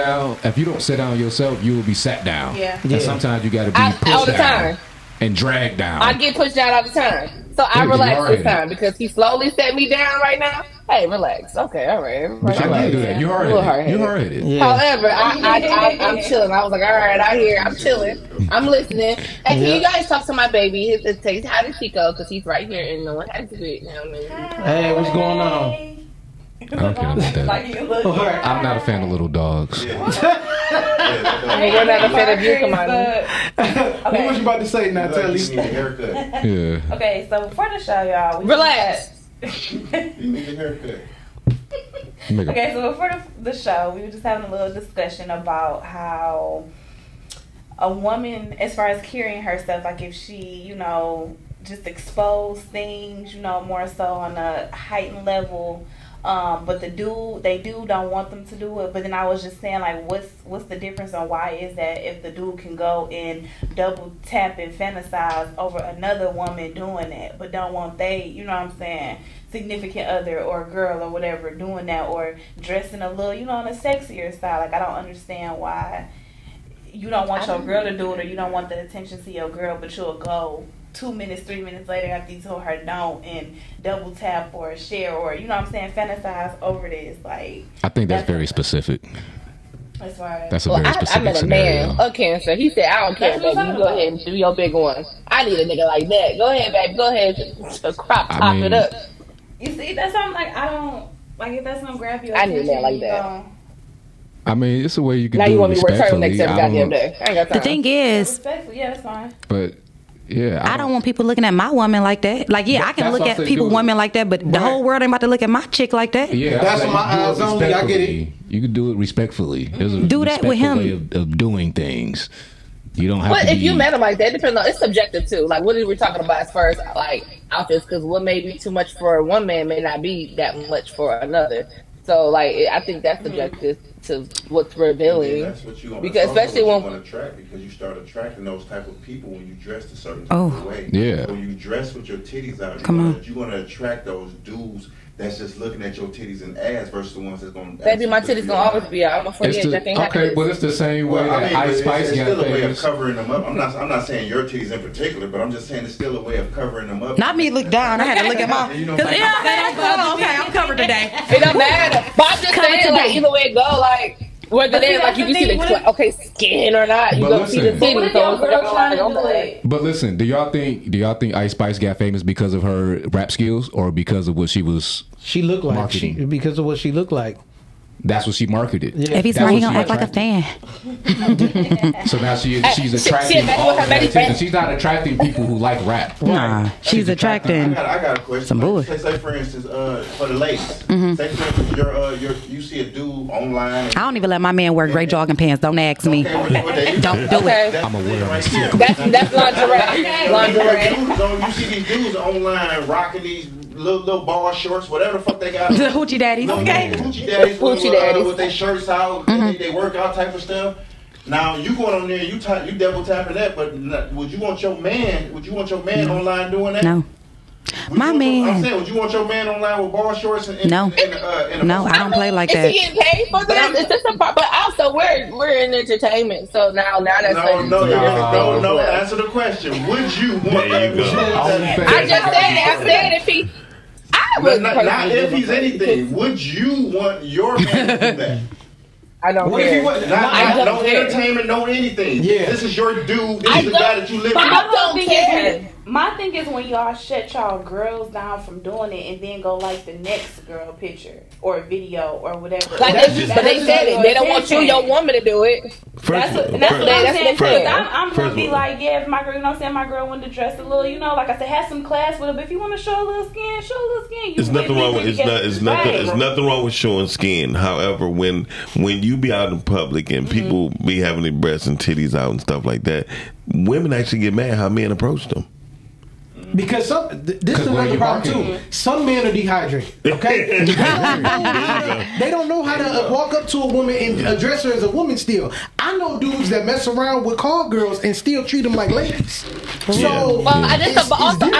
down yourself, you will be sat down. Yeah. And sometimes you got to be pushed all the down time and dragged down. I get pushed down all the time, so I relax this time because he slowly set me down right now. Hey, relax. Okay, all right. But you can't do that. You hard-headed. Yeah. However, I'm chilling. I was like, all right, I hear. I'm chilling. I'm listening. Hey, can you guys talk to my baby? It takes. How did she go? Because he's right here and no one has to do it. You know what I mean? Hey, what's going on? I don't care about that. I'm not a fan of little dogs. Yeah. We're not a fan of you, Kamani. What was you about to say? Now tell me. Yeah. Okay, so for the show, y'all, relax. Okay, so before the show, we were just having a little discussion about how a woman, as far as carrying herself, like if she, you know, just exposed things, you know, more so on a heightened level, but the dude, they don't want them to do it. But then I was just saying, like, what's the difference on why is that if the dude can go and double tap and fantasize over another woman doing that, but don't want they, you know what I'm saying, significant other or girl or whatever doing that or dressing a little, you know, on a sexier style. Like, I don't understand why you don't want your girl to do it or you don't want the attention to your girl, but you'll go 2 minutes, 3 minutes later after you told her don't and double tap or share or, you know what I'm saying, fantasize over this. Like, I think that's very specific. That's why. That's a very specific scenario. I met a man, a Cancer. He said, I don't care, baby. You go ahead and do your big one. I need a nigga like that. Go ahead, baby. Go ahead and top it up. You see, that's something like, I don't, like, if that's going to grab your attention, I need a man like that. I mean, it's a way you can do it respectfully. Now you want me to work next time, goddamn day. I ain't got time. The thing is, respectful, yeah, that's fine. But, yeah, I don't want people looking at my woman like that. Like, yeah, I can look at women like that, but the whole world ain't about to look at my chick like that. Yeah, that's like, my eyes only. I get it. You can do it respectfully. There's a do that with him. Way of doing things. You don't have. But if you met him like that, depends on it's subjective too. Like, what are we talking about as far as like outfits? Because what may be too much for one man may not be that much for another. So, like, I think that's subjective to what's revealing. Yeah, that's what you want because especially when you attract, because you start attracting those type of people when you dress a certain type of way. Yeah. When you dress with your titties out, you want to attract those dudes that's just looking at your titties and ass versus the ones that's going to. Baby, my titties gonna always be out. I'm a 48. Okay, but it's the same way. Well, I mean, Ice Spice it's still a way of covering them up. I'm not saying your titties in particular, but I'm just saying it's still a way of covering them up. Not me look down. I had to look at my. You know, okay, I'm covered today. It don't matter. But I'm just saying, like, either way it go, like. Whether they like, if you see the skin or not, you go see the titties. But listen, do y'all think Ice Spice got famous because of her rap skills or because of what she was? She looked like marketing because of what she looked like. That's what she marketed. Yeah. If he's smart, he gonna act like a fan. So now she's attracting all of that attention. She's not attracting people who like rap. Nah, she's attracting. I got a question. Some bullshit. Say for instance, for the ladies. Mm-hmm. Say for instance, you see a dude online. I don't even let my man wear gray jogging pants. Don't ask me. Okay. Don't do it. I'm aware of it. That's lingerie. You see these dudes online rocking these little bar shorts, whatever the fuck they got. The hoochie daddies, okay? Hoochie daddies, with their shirts out, they workout type of stuff. Now you going on there, you double tapping that, but would you want your man? Would you want your man online doing that? No. I'm saying, would you want your man online with bar shorts? No, I don't play like that. Is he getting paid for that? Is this a part? But also, we're in entertainment, so now that's no. Answer the question. Would you want that? I said if he. I would not if he's anything. Would you want your man to do that? I don't care. No entertainment, no anything. Yeah. This is your dude. This is the guy that you live with. I don't care. My thing is when y'all shut y'all girls down from doing it and then go like the next girl picture or video or whatever. Like they said it. They don't want your woman to do it. That's what I'm saying. I'm going to be like, yeah, if my girl, my girl wanted to dress a little, like I said, have some class with her. But if you want to show a little skin, show a little skin. There's nothing wrong with showing skin. However, when you be out in public and people be having their breasts and titties out and stuff like that, women actually get mad how men approach them. Because this is another problem too. Some men are dehydrated. Okay, they don't know how to walk up to a woman and address her as a woman. Still, I know dudes that mess around with call girls and still treat them like ladies. I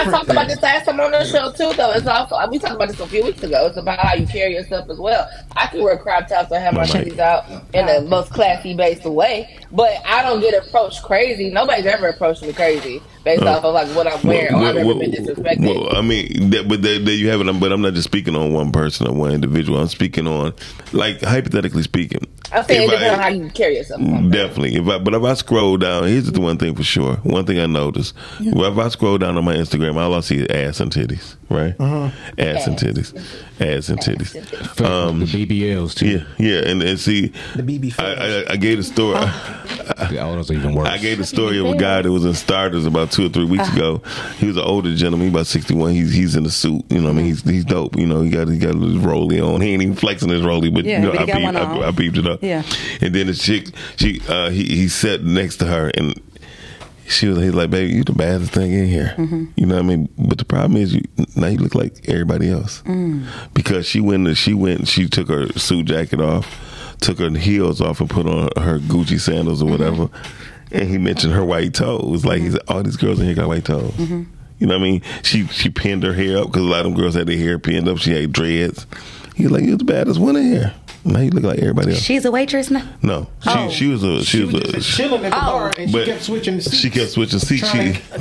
talked about this last time on the show too. Though it's also we talked about this a few weeks ago. It's about how you carry yourself as well. I can wear crop tops and have my titties out in the most classy based way, but I don't get approached crazy. Nobody's ever approached me crazy based off of like what I wear. You have it. But I'm not just speaking on one person or one individual. I'm speaking on, like, hypothetically speaking. I'm saying it depends on how you carry yourself. Definitely. If I scroll down, here's the one thing for sure. One thing I noticed. If I scroll down on my Instagram, all I see is ass and titties, right? Ass and titties. The BBLs too. Yeah. And see, the BB. I gave a story. I gave the story of a guy that was in Starters about 2 or 3 weeks ago. He was an older gentleman, about 61. He's in a suit, He's dope, He got his rollie on. He ain't even flexing his rollie, but I beeped it up. Yeah. And then the chick, he sat next to her, and he's like, "Baby, you the baddest thing in here." Mm-hmm. You know what I mean? But the problem is, now you look like everybody else because she took her suit jacket off, took her heels off, and put on her Gucci sandals or whatever. And he mentioned her white toes. Like, he said, all these girls in here got white toes. Mm-hmm. You know what I mean? She pinned her hair up because a lot of them girls had their hair pinned up. She had dreads. He's like, "You're the baddest one in here." Now you look like everybody else. She's a waitress now? No. She was chilling at the bar, and she kept switching seats. She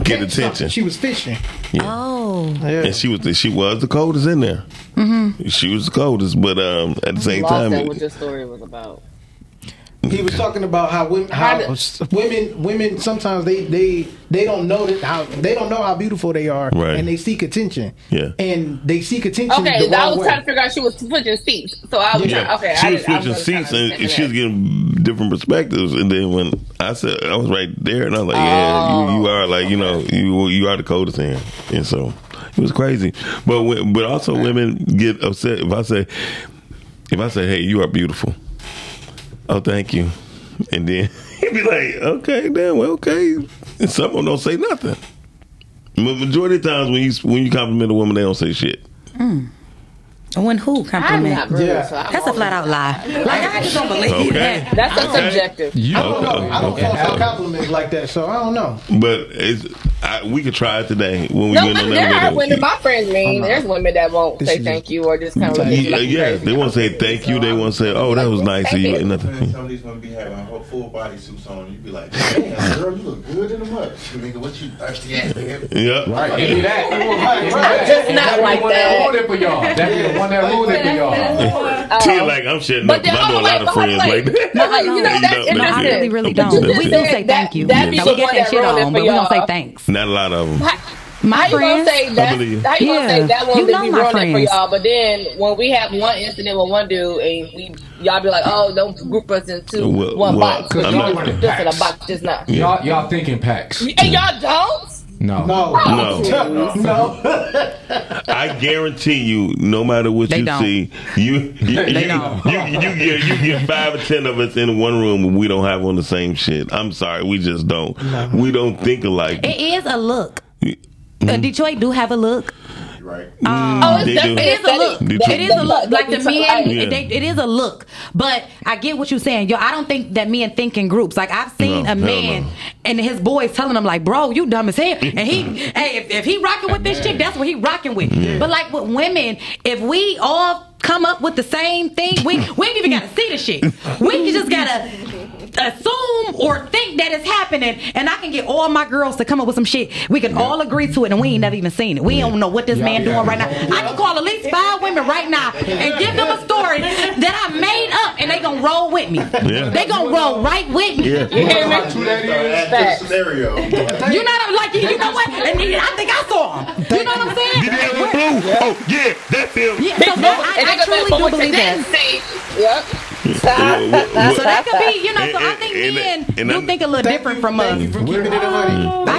get attention. She was fishing. Yeah. Oh. Yeah. And she was the coldest in there. Mm-hmm. She was the coldest, but at the same time. That's what your story was about. He was talking about how women sometimes they don't know how beautiful they are, right, and they seek attention. Yeah, and they seek attention. Okay, I was trying to figure out she was switching seats, so I was she was switching seats, and she was getting different perspectives. And then when I said I was right there, and I was like, you are like you are the coldest in, and so it was crazy. But also women get upset if I say, "Hey, you are beautiful." "Oh, thank you." And then he'd be like, "Okay, damn, well, okay." And some of them don't say nothing. Majority of times when you compliment a woman, they don't say shit. When who compliment? That's a flat out lie. Like, I just don't believe that. That's subjective. I don't compliments like that, so I don't know. But we could try it today when we get on that. There are women. My friends mean there's women that won't say thank you or just kind of like they won't say thank you. They won't say, "Oh, that was nice of you," and nothing. Some of these women be having whole full body suits on. You be like, "Damn, girl, you look good in the mud." Nigga, what you thirsty ass? Yeah, right. Just not like that. Tia, like, I'm shitting up. I know a lot of friends like that. I really don't. We do say thank you. We get that shit on, but we don't say thanks. Not a lot of them. My friends, I believe. How you gonna say that one did be ruining for y'all? But then when we have one incident with one dude, and y'all be like, "Oh, don't group us into one box." Y'all just in a box, just not. Y'all thinking packs, and y'all don't. No. I guarantee you, no matter what see, you get 5 or 10 of us in one room and we don't have on the same shit. I'm sorry, we just don't. No. We don't think alike. It is a look. Detroit do have a look. right? It is a look. Like the men, it is a look. But I get what you're saying. Yo, I don't think that men think in groups. Like, I've seen a man and his boys telling him, like, bro, you dumb as hell. And he, hey, if he rocking with this chick, that's what he rocking with. Yeah. But like with women, if we all come up with the same thing, we ain't even got to see the shit. We just got to assume or think that it's happening, and I can get all my girls to come up with some shit. We can all agree to it, and we ain't never even seen it. We don't know what this man doing right now. I can call at least 5 women right now and give them a story that I made up, and they gonna roll with me. Yeah. They gonna roll right with me. Yeah. You hear me? You know, like, you know what? And I think I saw him. You know what I'm saying? Oh yeah, that feels. Yeah, so I truly do believe that. Yep. So that could be, you know. So I think men think a little different from us. I know. I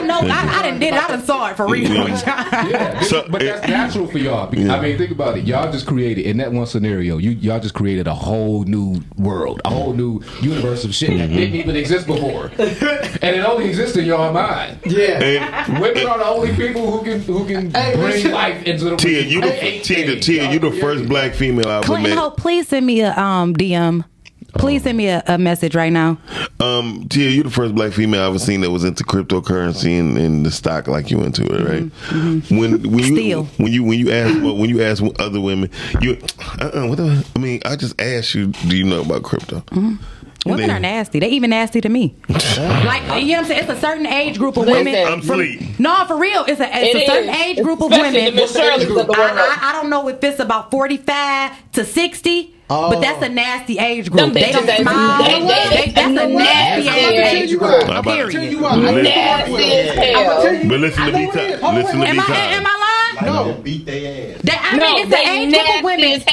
done did it. I done saw it for real. Yeah. So, but that's natural for y'all. Because, I mean, think about it. Y'all just created in that one scenario. Y'all just created a whole new world, a whole new universe of shit that didn't even exist before, and it only exists in y'all mind. Yeah. Women are the only people who can bring life into the world. Tia, you the first black female I've ever met. Hope, please send me a DM. Please send me a message right now. Tia, you're the first black female I've ever seen that was into cryptocurrency and the stock like you into it, right? Mm-hmm. When you ask other women, I just asked you, do you know about crypto? Mm-hmm. Women are nasty. They even nasty to me. Like, you know what I'm saying? It's a certain age group of women. I'm sleep. No, for real. It's a certain age group of women. I don't know if it's about 45 to 60. Oh. But that's a nasty age group. They don't smile. That's a nasty age group. I'm going to tell you what. But listen to me. Am I lying? No. Beat their ass. It's an age group of women.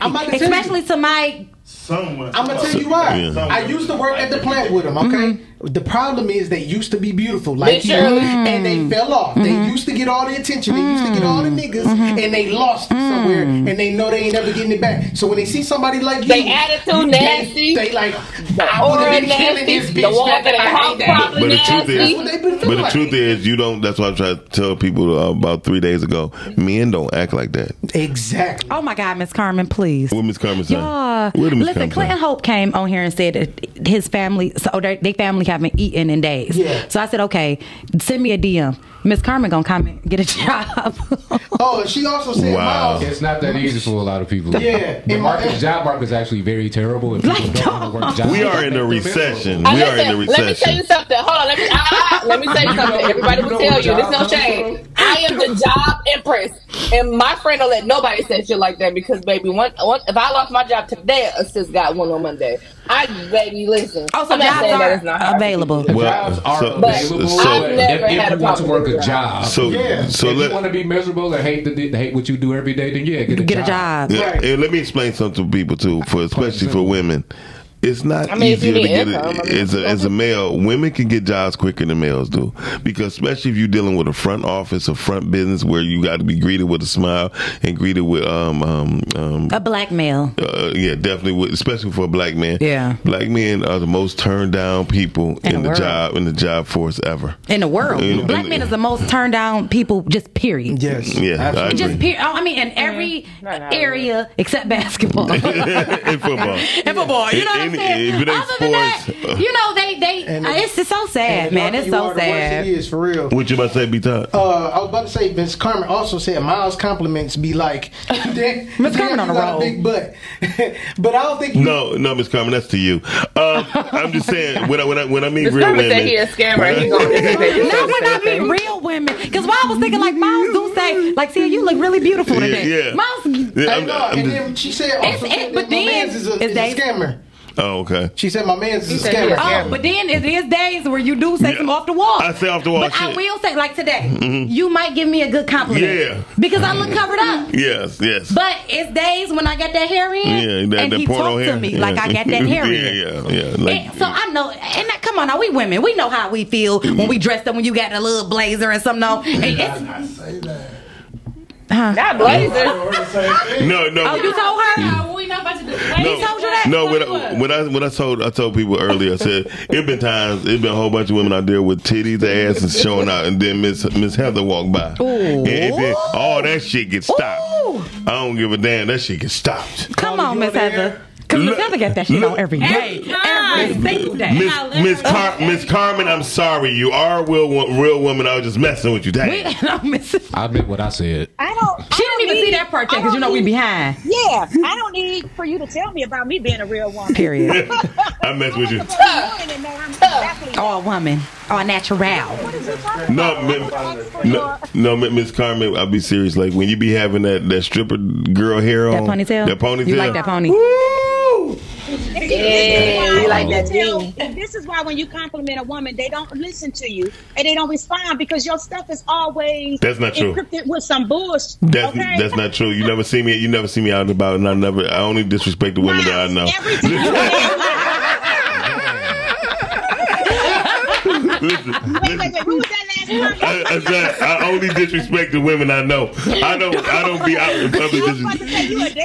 I'm nasty. Especially to my... I'm gonna tell you why. Yeah. I used to work at the plant with them. Okay, the problem is they used to be beautiful, like you, and they fell off. They used to get all the attention. They used to get all the niggas, and they lost it somewhere, and they know they ain't never getting it back. So when they see somebody like you, they attitude nasty. They like, I would be killing this bitch. But the truth is, you don't. That's why I try to tell people about 3 days ago. Men don't act like that. Exactly. Oh my God, Miss Carmen, please. What Miss Carmen said? Listen, Clinton Hope came on here and said that his family, their family haven't eaten in days. Yeah. So I said, okay, send me a DM. Miss Carmen gonna come and get a job. Oh, and she also said, wow. It's not that easy for a lot of people. Yeah. The job market is actually very terrible. And people don't want to work jobs. We are in a recession. Let me tell you something. Hold on. Let me tell you something. Everybody will tell you. There's no shame. I am the job empress. And my friend don't let nobody say shit like that because, baby, if I lost my job today, a sis got one on Monday. Baby, listen. Oh, so I'm not saying that it's not available. Jobs are available. I've never had a problem with a job. So if you want to be miserable and hate what you do every day, then get a job. Yeah. Right. And let me explain something to people too, especially for women. It's not easier to get it. As a male, women can get jobs quicker than males do. Because especially if you're dealing with a front office or front business where you got to be greeted with a smile and greeted with a black male. Yeah, definitely. Especially for a black man. Yeah. Black men are the most turned down people in the job force ever. In the world. Black men is the most turned down people, just period. Yes. Yeah. I agree. Just period. I mean, in every area except basketball. And football. You know what I'm saying? It's so sad, man. It's so sad. It is, for real. What you about to say, B-Todd? I was about to say, Miss Carmen also said Miles' compliments be like, Miss Carmen on the road. Big butt. But I don't think No, Miss Carmen, that's to you. I'm just saying, when I meet real women. Miss Carmen said he a scammer. He gonna not when I meet real women. Because while I was thinking, like, Miles do say, like, see, you look really beautiful today. Yeah. Miles. And then she said also that Miles is a scammer. Oh, okay. She said, my man's a scammer. Oh, but then it is days where you do say some off the wall. I say off the wall shit. But I will say, like today, you might give me a good compliment. Yeah. Because I look covered up. Yes. But it's days when I got that hair in. Yeah, and he talked to me like I got that hair in. Yeah. So I know, and come on now, we women, we know how we feel when we dressed up, when you got a little blazer and something on. I say that. Not blazer. No. Oh, you told her? No, we not about to do When I told people earlier, I said it been a whole bunch of women out there with titties, asses showing out, and then Miss Heather walked by. Ooh. And then all that shit gets stopped. Ooh. I don't give a damn. That shit gets stopped. Come on, Miss Heather. Because Miss Heather got that shit on every day. Every single day. Miss Carmen, I'm sorry. You are a real woman. I was just messing with you. Dang. I admit what I said. She didn't even see that part yet because you know we behind. Yeah. I don't need for you to tell me about me being a real woman. Period. I mess with you. All woman. All natural. What is you talking about? No, Miss Carmen, I'll be serious. Like when you be having that stripper girl hair on. That ponytail? You like that pony? Woo! Yeah, you like that too. And this is why when you compliment a woman, they don't listen to you and they don't respond because your stuff is always encrypted with some bullshit. That's not true. You never see me out and about, and I only disrespect the women that I know. Every time. Listen. Who was that? I only disrespect the women I know. I don't be out in public.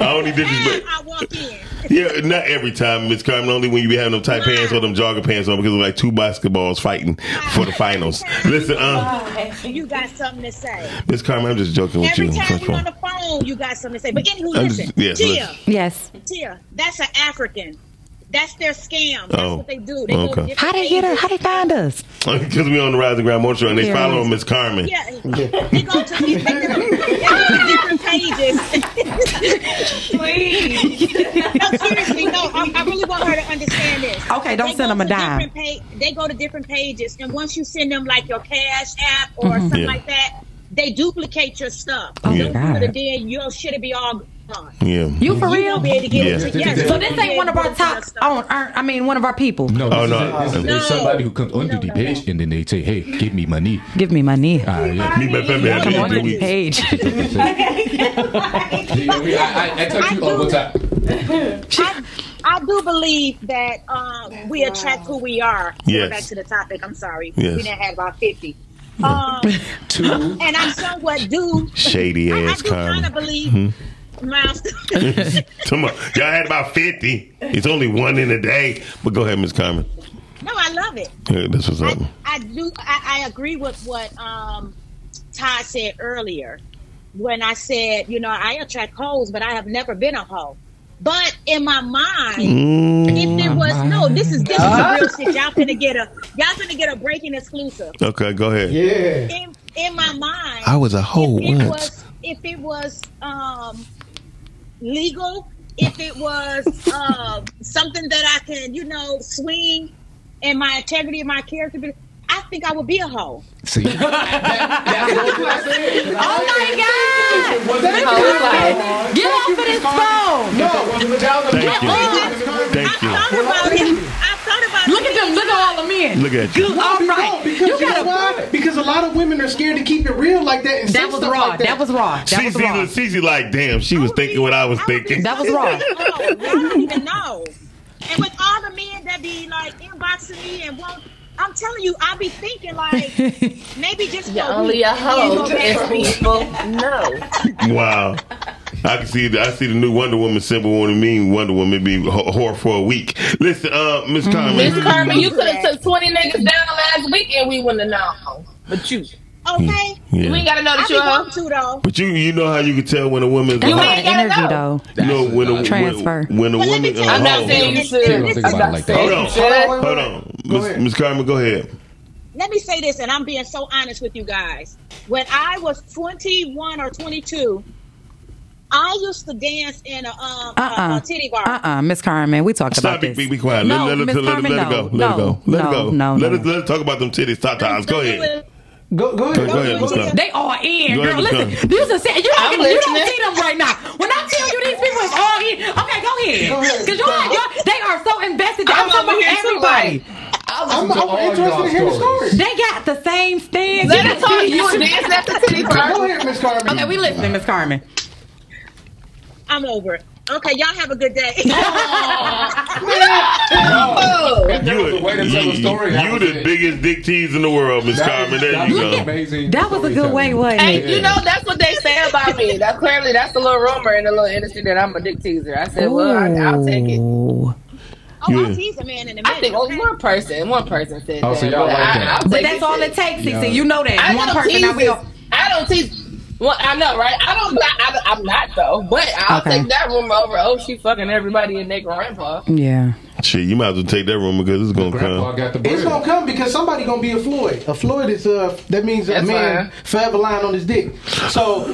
I only disrespect. I walk in. Yeah, not every time, Miss Carmen. Only when you be having them tight pants or them jogger pants on because of like two basketballs fighting for the finals. Listen, you got something to say, Miss Carmen? I'm just joking with you. Every time you're on the phone, you got something to say. But anywho, listen, Tia, that's an African. That's their scam. That's what they do. How they get us? How they find us? Because we on the Rise and Grind Morning Show and they follow Miss Carmen. Yeah, they go to different pages. Please. No, seriously, no. I really want her to understand this. Okay, don't send them a dime. They go to different pages, and once you send them like your Cash App or something like that, they duplicate your stuff. Oh my God. Then your shit'll be all. Yeah. You for real? So this ain't one of our talks on. One of our people. It's somebody who comes onto the page and then they say, "Hey, give me money. Give me money." Come on to the page. I talk to you all the time. I do believe that we attract who we are. Yes. Back to the topic. I'm sorry. Yes. We didn't have about 50. And I'm somewhat due. Shady ass. I do kind of believe. Miles. Come on. Y'all had about 50. It's only one in a day. But go ahead, Miss Carmen. No, I love it. Yeah, that's what's up. I agree with what Todd said earlier when I said, I attract hoes, but I have never been a hoe. But in my mind, this is real shit. Y'all finna get a breaking exclusive. Okay, go ahead. Yeah. In my mind, I was a hoe once. If it was legal, if it was something that I can, swing and my integrity and my character, I think I would be a hoe. See? Oh my God! Get off of this phone! Thank you. Look at them. Look at all the men. Look at you. All right. Because a lot of women are scared to keep it real like that. And that was raw. Like that. That was raw. Cece like, damn, she was thinking what I was thinking. That was raw. I don't even know. And with all the men that be like inboxing me and won't. I'm telling you, I be thinking like maybe just you're only a hoe if people know. Wow, I see the new Wonder Woman symbol. What I mean, Wonder Woman be whore for a week. Listen, Miss Carmen. Miss Carmen, you could have took 20 niggas down last week and we wouldn't have known. But you. Okay. Yeah. We ain't gotta know that you're a hoe. But you know how you can tell when a woman's a hoe. You ain't got energy though. Transfer. When a woman is a hoe. I'm not saying you should. Hold on. Miss Carmen, go ahead. Let me say this, and I'm being so honest with you guys. When I was 21 or 22, I used to dance in a titty bar. Miss Carmen, we talked about this. Be quiet. Let it go. Let's talk about them titties. Go ahead. Go ahead. They all in, girl. Listen, you don't see them right now. When I tell you these people is all in, okay, go ahead. Because they are so invested. I'm talking about everybody. I'm interested in hearing the stories. They got the same stance. Let us talk. You were dancing at the city. Go ahead, Miss Carmen. Okay, we listening, Miss Carmen. I'm over it. Okay, y'all have a good day. Oh, no. You the biggest dick tease in the world, Miss Carmen. There you go. Amazing. That was a good way, wasn't it? Hey, you know, that's what they say about me. That, clearly, that's a little rumor in the little industry that I'm a dick teaser. I said, well, I'll take it. I'll tease a man in a minute. I think only one person said that. So y'all like that. But that's all it takes, Cece. You know that. One person, I don't tease. Well, I know, right? I'm not though, but I'll take that rumor over. Oh, she fucking everybody and their grandpa. Yeah. Shit, you might as well take that rumor because it's gonna come. It's gonna come because somebody gonna be a Floyd. A Floyd is that means a man forever lying on his dick. So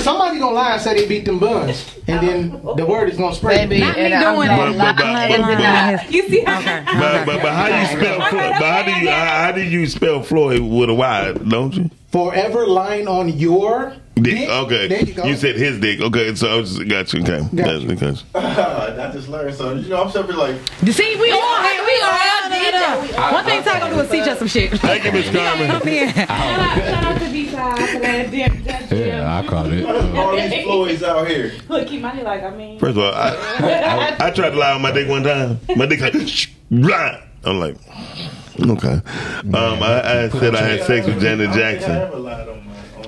somebody gonna lie and say they beat them buns, and then the word is gonna spread. Baby, not me doing that. You see? But how do you spell Floyd? How do you spell Floyd with a Y? Don't you? Forever lying on your dick. Okay, there you go. You said his dick. Okay, so I was got you. Okay, got you. I just learned something. You know, I'm simply like. You see, we all have. We all have to eat that. One thing Ty gonna do is teach us some shit. Thank you, Miss Carmen. Shout out to B-Side. Yeah, I caught it. All these boys out here. Look, keep my dick like First of all, I tried to lie on my dick one time. My dick like blind. I'm like. Okay. I said I had sex with Janet Jackson.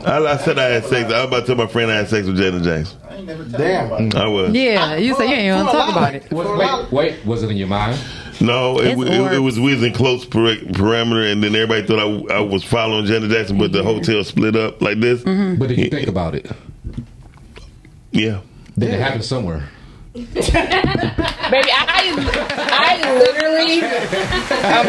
I said I had sex. I was about to tell my friend I had sex with Janet Jackson. I ain't never told you about that. I was. Yeah, you said you ain't gonna talk about it. Wait, was it in your mind? No, it was within close parameter, and then everybody thought I was following Janet Jackson, but the hotel split up like this. Mm-hmm. But did you think about it? Yeah. Did it happen somewhere? Baby, I literally. I'm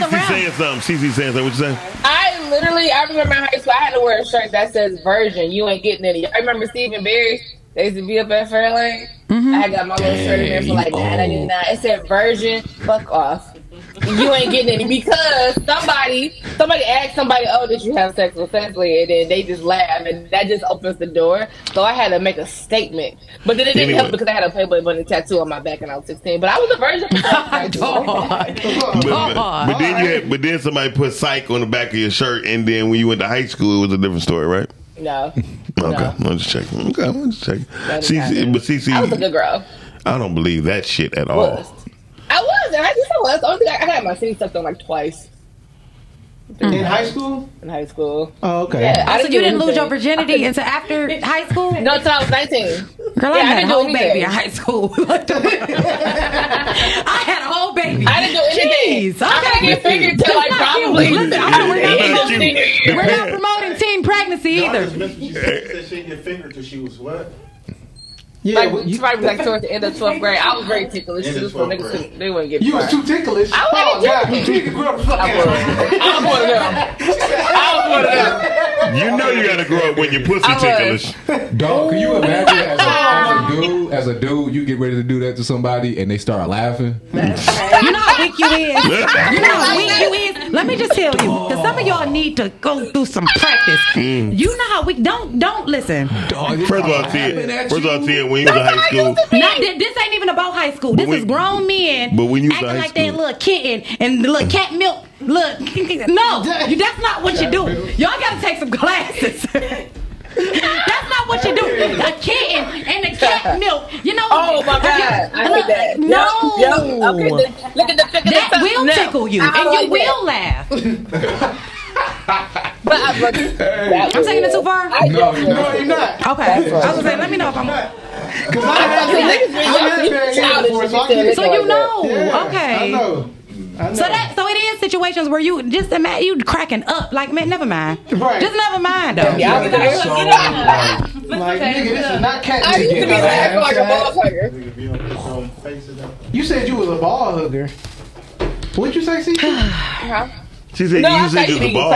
bored. She's saying something. She's saying something. What you saying? I remember in high school, I had to wear a shirt that says "Virgin." You ain't getting any. I remember Stephen Barry. They used to be up at Fairlane. Mm-hmm. I got my little shirt in there for like $9.99. It said "Virgin." Fuck off. You ain't getting any because somebody asked somebody, oh, did you have sex with Cecily? And then they just laugh, and that just opens the door. So I had to make a statement. But then it didn't help because I had a Playboy bunny tattoo on my back, and I was 16. But I was a virgin. But then somebody put psych on the back of your shirt, and then when you went to high school, it was a different story, right? No. Okay, I'm just checking. I was a good girl. I don't believe that shit at all. I was. Only thing I got my city sucked on like twice. In high school? In high school. Oh, okay. Yeah, so you didn't lose your virginity until after high school? No, until I was 19. Girl, I had a whole baby in high school. I had a whole baby. I didn't do anything. Jeez, I didn't get figured till like probably. We're not promoting teen pregnancy either. She said she didn't get fingered till she was what? Yeah, she probably was like towards the end of 12th grade. I was very ticklish. She was they wouldn't get you was too ticklish. I was one of them. You know you gotta grow up when your pussy ticklish. Dog, can you imagine as a dude, you get ready to do that to somebody and they start laughing? You know how weak you is. Let me just tell you, because some of y'all need to go through some practice. You know how weak. Don't listen. Dog, first of all, Tia, when you was in high school. This ain't even about high school. This is grown men acting like they a little kitten and the little cat milk. Look, no, that's not what you do. Y'all gotta take some classes. That's not what you do. A kitten and a cat milk. You know. Oh my God! I hate that. No. Yep. Okay. Look at the figure. That will tickle you, and you will laugh. But I'm taking it too far. No, you're not. Okay, right. I was saying, let me know if I'm. Because I had that. So you know, yeah, okay. I know. So it is situations where you just imagine you cracking up like, man, never mind. Right. Just never mind though. Yeah, that's so like nigga, this is not cat. I used to be like a ball hugger. You said you was a ball hugger. What'd you say, CC? She said you usually do the ball.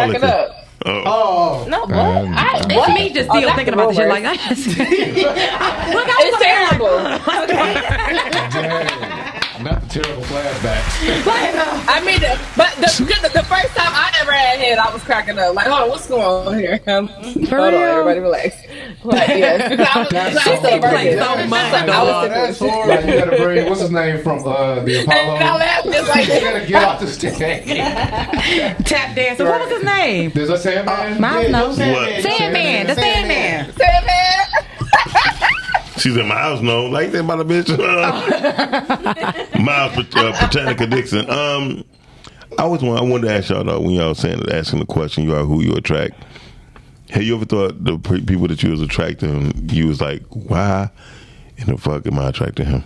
Oh. No, what? It's me just still thinking about this shit like that. Look, it's terrible. Not the terrible flashbacks. But, I mean, but the first time I ever had head, I was cracking up. Like, hold on, what's going on here? Hold on, everybody relax. Like, yes. I was what's his name from the Apollo? You gotta get off the stage. Tap dancer. What was his name? There's a Sandman. Sandman. The Sandman. She said, Miles, no. Like that about a bitch. Miles Britannica Dixon. I wanted to ask y'all, though, when y'all was asking the question, you are who you attract. Have you ever thought the people that you was attracting, you was like, why in the fuck am I attracting him?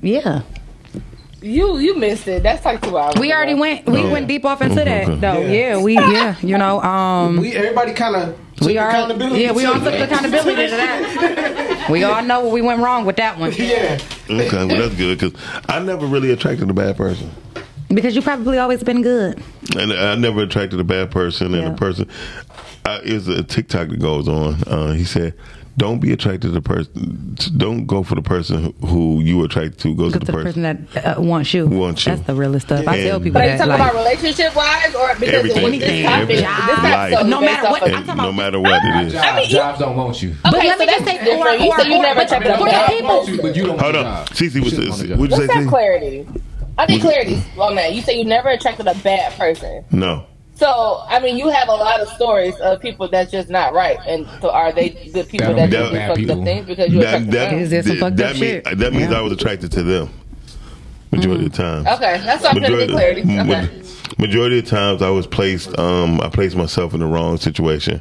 Yeah. You missed it. That's like 2 hours. We already went. We went deep off into that though. Yeah. Everybody kind of took accountability. Yeah, we all took accountability to that. We all know where we went wrong with that one. Yeah. Okay, well that's good because I never really attracted a bad person. Because you probably always been good. And I never attracted a bad person. And a person is a TikTok that goes on. He said, don't be attracted to the person. Don't go for the person who you attracted to. Go to the person that wants you. That's the realest stuff. Yeah. I tell people that. Are you talking about relationship wise or because everything, anything? No matter what it is. Jobs don't want you. But let me just say, you never attracted to the people. Hold on, Cece, what'd you say? What's that clarity? I think clarity on that. You say you never attracted a bad person. No. So, I mean, you have a lot of stories of people that's just not right. And so are they good people that do fucked up things because you attracted them? Is there some fucked up shit? That means I was attracted to them majority of the time. Okay, that's why I'm trying to get clarity. Okay. Majority of the times I was placed, I placed myself in the wrong situation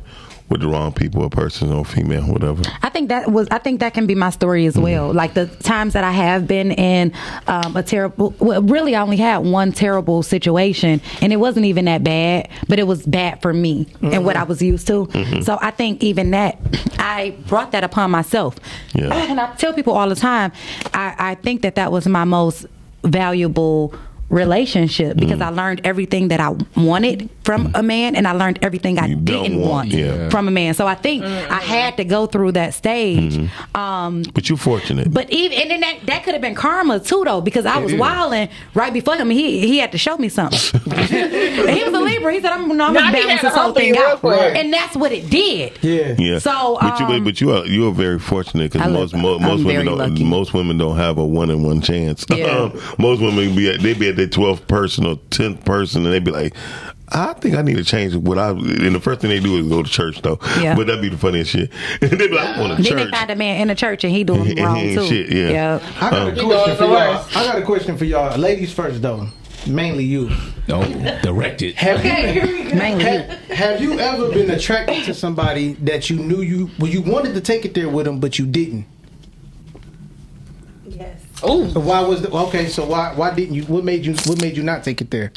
with the wrong people, a person or female, whatever. I think that can be my story as well. Like the times that I have been in I only had one terrible situation and it wasn't even that bad, but it was bad for me and what I was used to. So I think even that, I brought that upon myself. Yeah. And I tell people all the time, I think that was my most valuable relationship because I learned everything that I wanted from a man and I learned everything I didn't want from a man. So I think I had to go through that stage. But you're fortunate. But even and then that could have been karma too though because I was wilding right before him. He had to show me something. He was a Libra. He said, I'm gonna balance this whole thing out, and that's what it did. Yeah. So but you are very fortunate because most women don't have a 1-in-1 chance. Yeah. Most women they'd be at their 12th person or 10th person and they'd be like, I think I need to change what I. And the first thing they do is go to church though. Yeah. But that'd be the funniest shit. And they'd be like, I want to church. Then they find a man in the church and he doing wrong too. Shit, yeah. Yep. I got a question for y'all. Ladies first though. Mainly you. Oh, directed. Have you ever been attracted to somebody that you knew you wanted to take it there with them but you didn't? Yes. Oh, so why didn't you? What made you not take it there?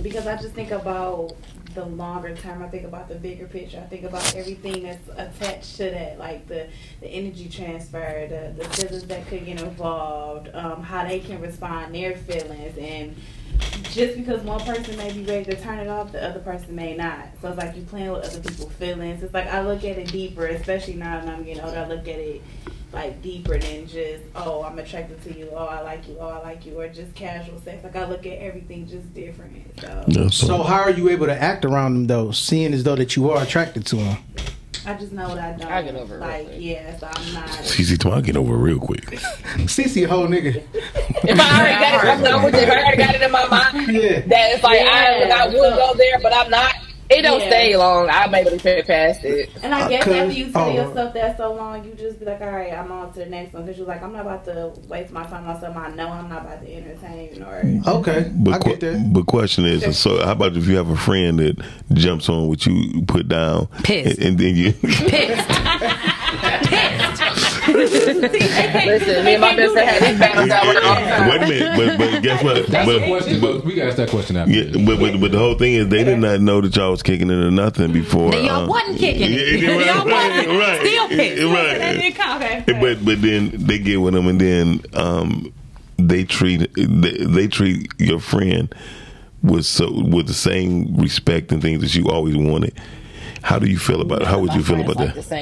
Because I just think about the longer term. I think about the bigger picture. I think about everything that's attached to that, like the energy transfer, the feelings that could get involved, how they can respond, their feelings, and just because one person may be ready to turn it off, the other person may not. So it's like you're playing with other people's feelings. It's like I look at it deeper, especially now that I'm getting older. I look at it like deeper than just, oh, I'm attracted to you, oh I like you, or just casual sex. Like I look at everything just different. So how are you able to act around them though, seeing as though that you are attracted to them? I just know what I don't. I get over it. Like, yeah, so I'm not. Cece, I get over it real quick. Cece, a whole nigga. If I already got it, I'm done with it. If I already got it in my mind, that it's like, I would go there, but I'm not. It don't stay long. I'm able to get past it. And I guess after you tell yourself that so long, you just be like, all right, I'm on to the next one. Because you're like, I'm not about to waste my time on something I know I'm not about to entertain. Or okay, but I get that. But question is, so how about if you have a friend that jumps on what you put down? Pissed. And then you... Listen, me and my best friend had these battles out with all the time. Wait a minute, but guess what? But we got to ask that question after. Yeah, but the whole thing is, they did not know that y'all was kicking it or nothing before. They y'all wasn't kicking it. Y'all wasn't. Right. Still pissed. Right. But then they get with them, and then they treat your friend with the same respect and things that you always wanted. How do you feel about it? How would you feel about that? Wait.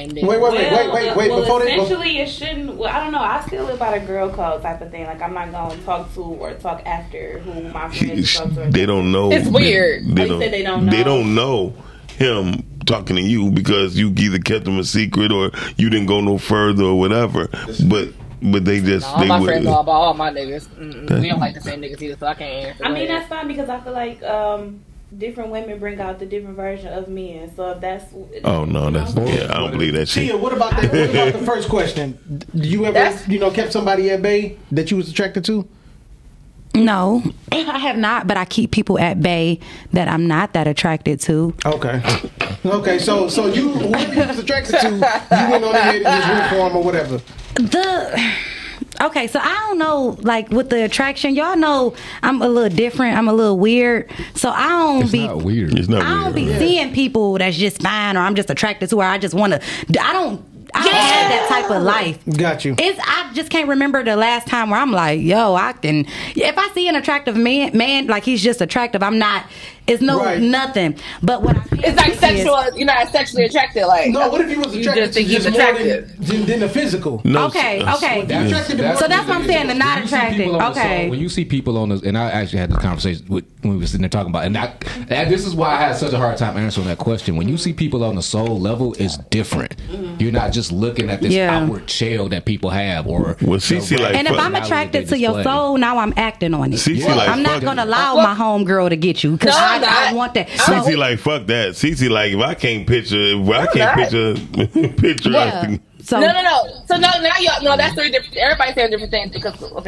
It shouldn't. Well, I don't know. I still live by the girl code type of thing. Like, I'm not going to talk to or talk after who my friends talk to. They don't know. It's weird. They don't know him talking to you because you either kept him a secret or you didn't go no further or whatever. But they just... No, all my friends are all my niggas. We don't like the same niggas either, so I can't answer. I mean, that's fine because I feel like... different women bring out the different version of men. So if that's I don't believe that shit. Tia, what about that? What about the first question? You ever kept somebody at bay that you was attracted to? No, I have not, but I keep people at bay that I'm not that attracted to. Okay, so you, whoever you was attracted to, you went on ahead and just went for him or whatever. Okay, so I don't know, like, with the attraction, y'all know I'm a little different. I'm a little weird. So I don't be seeing people that's just fine, or I'm just attracted to, or I just want to. I don't have that type of life. Got you. I just can't remember the last time where I'm like, yo, I can. If I see an attractive man, like, he's just attractive. I'm not. It's no nothing. But what I it's like sexual. You're not sexually attracted. Like, no. What if he was attracted to just attractive than the physical? No, okay. So that's what I'm saying. The not attracted. Okay. When you see people on this, and I actually had this conversation when we were sitting there talking about, and this is why I had such a hard time answering that question. When you see people on the soul level, it's different. You're not just looking at this outward shell that people have, or and if I'm attracted to your soul, now I'm acting on it. I'm not gonna allow my homegirl to get you because I want that. CeCe like, fuck that. CeCe like, if I can't picture us. So, no. So now y'all that's three different. Everybody's saying different things because come on,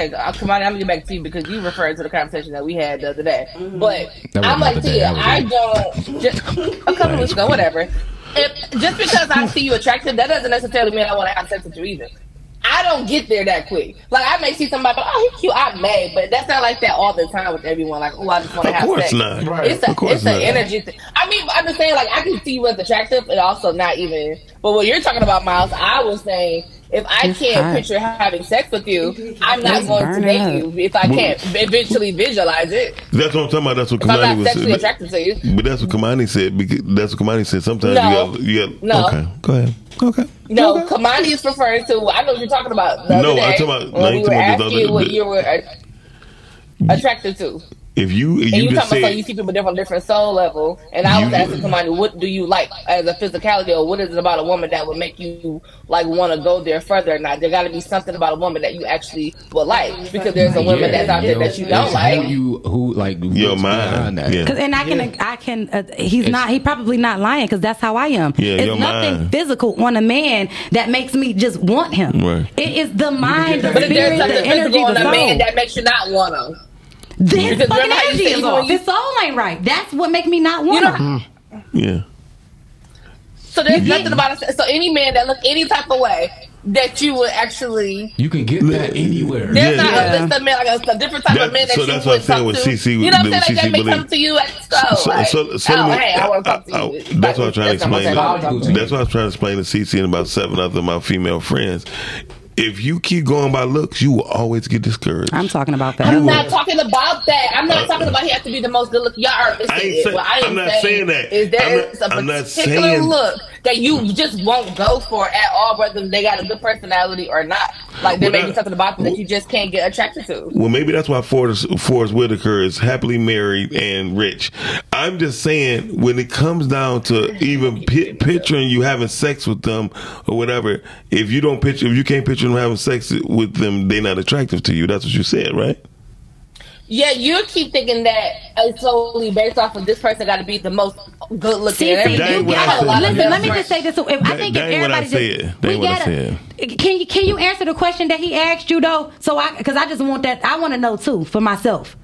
I'm gonna get back to you because you referred to the conversation that we had the other day. But I'm like Tia, I don't just a couple weeks ago, whatever. Just because I see you attractive, that doesn't necessarily mean I want to have sex with you either. I don't get there that quick. Like, I may see somebody, but he's cute, I may. But that's not like that all the time with everyone. Like, I just want to have sex. Not. Right. It's an energy thing. I mean, I'm just saying, like, I can see you as attractive and also not even. But what you're talking about, Miles, I was saying, if I can't picture having sex with you, I'm not going to date you if I can't eventually visualize it. That's what I'm talking about. That's what Kamani was saying. I'm not sexually attracted to you. But that's what Kamani said. Sometimes you have. Okay, go ahead. Okay. No, okay. Kamani is referring to. I know what you're talking about. I'm talking about what you were attracted to. If you just talking about you see people different soul level, and I was asking Kamani, what do you like as a physicality, or what is it about a woman that would make you like want to go there further? Or not, there got to be something about a woman that you actually would like, because there's a woman that's out there that you don't like. Your mind. Yeah. And I can. He probably not lying because that's how I am. Yeah, it's nothing physical on a man that makes me just want him. Right. It is the mind, the spirit, the energy, the soul. But there's something physical on a man that makes you not want him. This fucking energy is off. His soul ain't right. That's what make me not want her. Yeah. So there's nothing about it. So any man that look any type of way that you would actually you can get that anywhere. There's not a man like a different type of man that you would talk to. You know what I'm saying? Like, that may come to you at school. I want to talk to you. That's what I'm trying to explain. That's what I was trying to explain to CeCe and about 7 other of my female friends. If you keep going by looks, you will always get discouraged. I'm talking about that. I'm not talking about that. I'm not talking about he has to be the most good look. Y'all are missing. I'm not saying that. Is there a particular look that you just won't go for at all, whether they got a good personality or not? Like, there may be something about them that you just can't get attracted to. Well, maybe that's why Forrest Whitaker is happily married and rich. I'm just saying, when it comes down to even picturing you having sex with them or whatever, if you can't picture them having sex with them, they're not attractive to you. That's what you said, right? Yeah, you keep thinking that it's solely based off of this person got to be the most good looking. Listen, let me just say this. Can you answer the question that he asked you though? So I just want that. I want to know too for myself.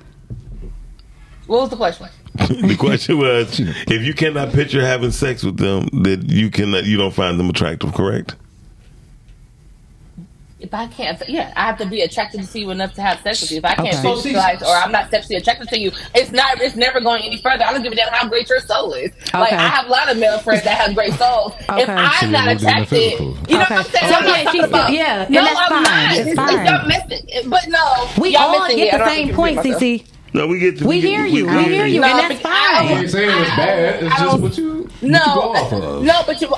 What was the question? The question was, if you cannot picture having sex with them, that you don't find them attractive, correct? If I can't, I have to be attracted to you enough to have sex with you. If I can't visualize, or I'm not sexually attracted to you, it's never going any further. I don't give a damn how great your soul is. Okay. Like, I have a lot of male friends that have great souls. Okay. If I'm not attracted, you know what I'm saying? It's fine. Y'all missing, but no, we all get the same point, CeCe. No, we hear you, and that's fine. I ain't saying it's bad. It's just what you go off of. No, but you're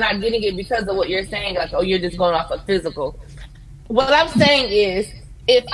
not getting it because of what you're saying. Like, you're just going off of physical. What I'm saying is, if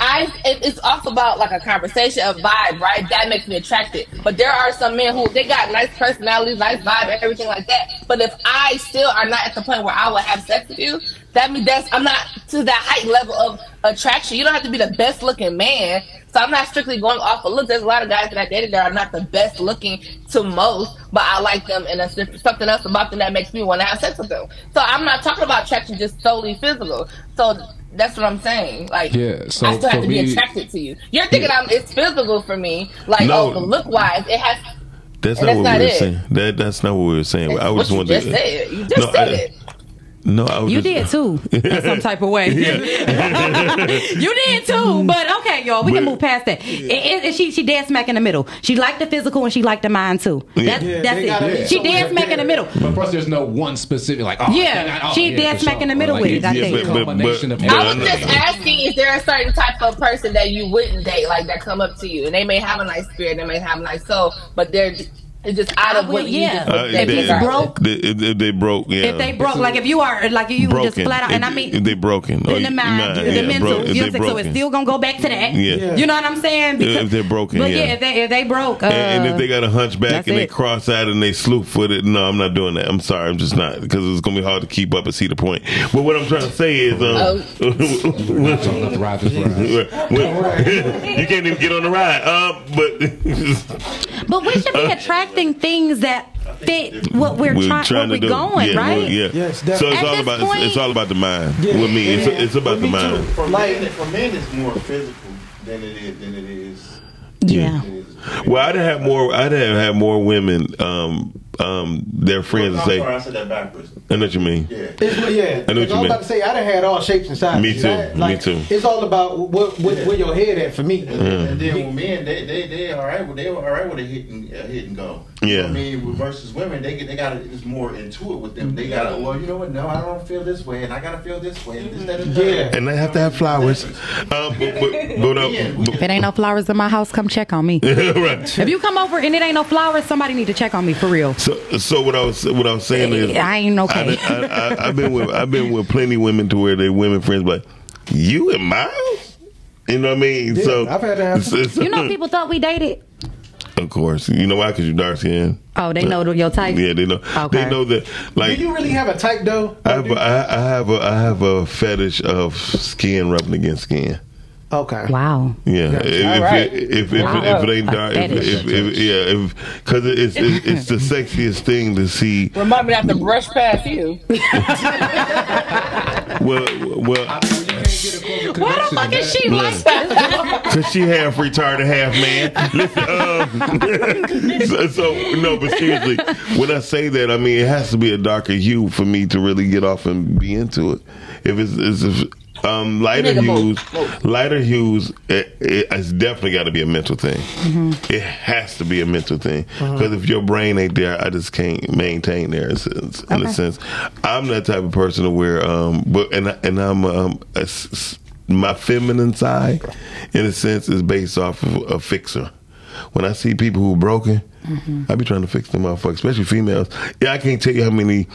it's off about like a conversation, a vibe, right? That makes me attracted. But there are some men who they got nice personalities, nice vibe, everything like that. But if I still are not at the point where I will have sex with you, that means I'm not to that height level of attraction. You don't have to be the best looking man So I'm not strictly going off of looks. There's a lot of guys that I dated that are not the best looking to most, but I like them and there's something else about them that makes me want to have sex with them. So I'm not talking about attraction just solely physical. So that's what I'm saying. Like, yeah, so I still have to be attracted to you. You're thinking it's physical for me. Like, no, look wise, it has. That's not what we were saying. That's not what we were saying. I was wondering. You just said it. No, I was you did too in some type of way. You did too, but okay, y'all, we can move past that. And she dead smack in the middle. She liked the physical and she liked the mind too. That's it. She dead smack in the middle. But plus, there's no one specific like. She dead smack in the middle with it. I think. I was just asking: is there a certain type of person that you wouldn't date, like that come up to you, and they may have a nice spirit, they may have a nice soul, but they're. It's just out of what you just if they broke, if still gonna go back to that. Yeah. You know what I'm saying? Because, if they're broken, if they broke, and if they got a hunchback and they cross-eyed and they slew footed, no, I'm not doing that. I'm sorry, I'm just not, because it's gonna be hard to keep up and see the point. But what I'm trying to say is, you can't even get on the ride. But we should be attracted. Things that fit what we're trying to do, right? Yes, definitely. So it's all about the mind. Yeah, with me, it's about the mind. For men, it's more physical than it is. Yeah. Well, I'd have more women. Their friends say. Sorry, I said that backwards. I know what you mean. Yeah. I know what you mean. I was about to say, I done had all shapes and sizes. Me too. Me too. It's all about where your head at for me. And then with men, they were all right with a hit and go. Yeah. I mean, versus women, they got it. It's more intuitive with them. They got to, well, you know what? No, I don't feel this way, and I got to feel this way. And this, that, and that. And they have to have flowers. But if it ain't no flowers in my house, come check on me. Right. If you come over and it ain't no flowers, somebody need to check on me for real. So what I was saying is, I ain't okay. I've been with plenty of women to where they women friends like you and Miles. You know what I mean? Yeah, so I've had to have. You know, people thought we dated. Of course, you know why? Because you dark skin. Oh, they know your type. Yeah, they know. Okay. They know that. Like, do you really have a type though? I have a fetish of skin rubbing against skin. Okay. Wow. Yeah. If it ain't dark, because it's the sexiest thing to see. Remind me not to brush past you. Well. Why the fuck is she like that? Because she half retarded, half man. Listen, no, but seriously, when I say that, I mean it has to be a darker hue for me to really get off and be into it. If it's lighter hues. It's definitely got to be a mental thing. Mm-hmm. It has to be a mental thing because if your brain ain't there, I just can't maintain there. In a sense, I'm that type of person to where, my feminine side, in a sense, is based off of a fixer. When I see people who are broken, I be trying to fix them motherfuckers, especially females. Yeah, I can't tell you how many.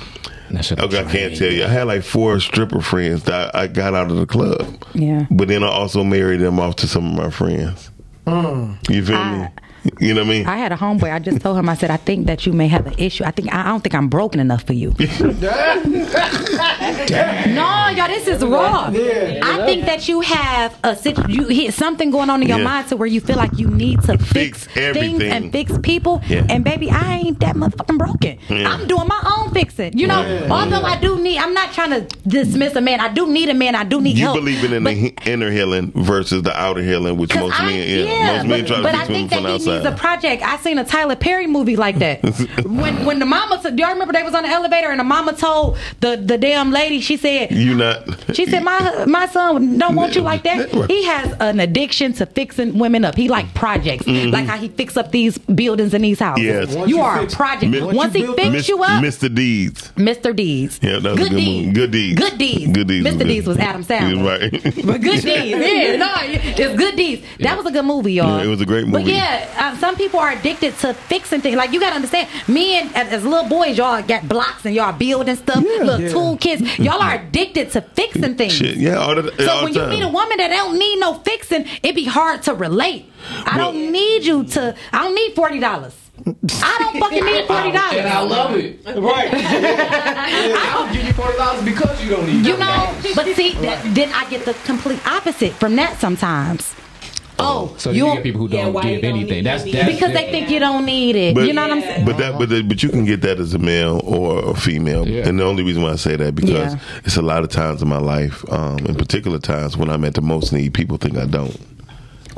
I had like 4 stripper friends that I got out of the club. Yeah. But then I also married them off to some of my friends. Mm. You feel me? You know what I mean? I had a homeboy. I just told him, I said, I think that you may have an issue. I don't think I'm broken enough for you. No, y'all, this is raw. Yeah. I think that you have something going on in your mind to where you feel like you need to fix everything. Things and fix people. Yeah. And baby, I ain't that motherfucking broken. Yeah. I'm doing my own fixing. You know, although I do need, I'm not trying to dismiss a man. I do need a man. I do need help. You believe in the inner healing versus the outer healing, which most men, most men try to fix from outside. It's a project. I seen a Tyler Perry movie like that. when the mama, do y'all remember they was on the elevator and the mama told the damn lady, she said, "You not." She said, "My son don't want you like that. He has an addiction to fixing women up. He like projects, like how he fix up these buildings and these houses. Yes. You are a project. Once he fix you up, Mr. Deeds. Yeah, that was a good movie. Good Deeds. Mr. Deeds was Adam Sandler. Right. But Good Deeds. Yeah, no, it's Good Deeds. That was a good movie, y'all. Yeah, it was a great movie. But yeah. Some people are addicted to fixing things. Like, you gotta understand, men as little boys, y'all got blocks and y'all building stuff, toolkits. Y'all are addicted to fixing things. Shit, yeah, all the time. You meet a woman that don't need no fixing, it be hard to relate. I don't need $40. I don't fucking need $40, and I love it. Right? I'll give you $40 because you don't need. You know, but see, then I get the complete opposite from that sometimes. Oh, so you get people who don't give anything. That's because they think you don't need it. But, you know what I'm saying? But you can get that as a male or a female. Yeah. And the only reason why I say that because it's a lot of times in my life, in particular times when I'm at the most need, people think I don't.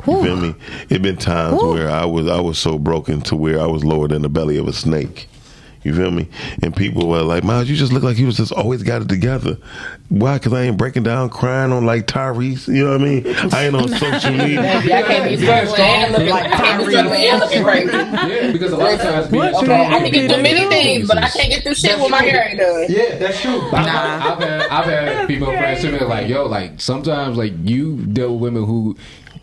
You feel me? It been times where I was so broken to where I was lower than the belly of a snake. You feel me? And people were like, Miles, you just look like you was just always got it together. Why? Because I ain't breaking down crying on like Tyrese. You know what I mean? I ain't on social media. I can't be look like Tyrese. Right. Yeah, because a lot of times people I can get through many things, but I can't get through shit when my hair ain't done. Yeah, that's true. I've had people friends to me like, yo, like sometimes like you deal with women who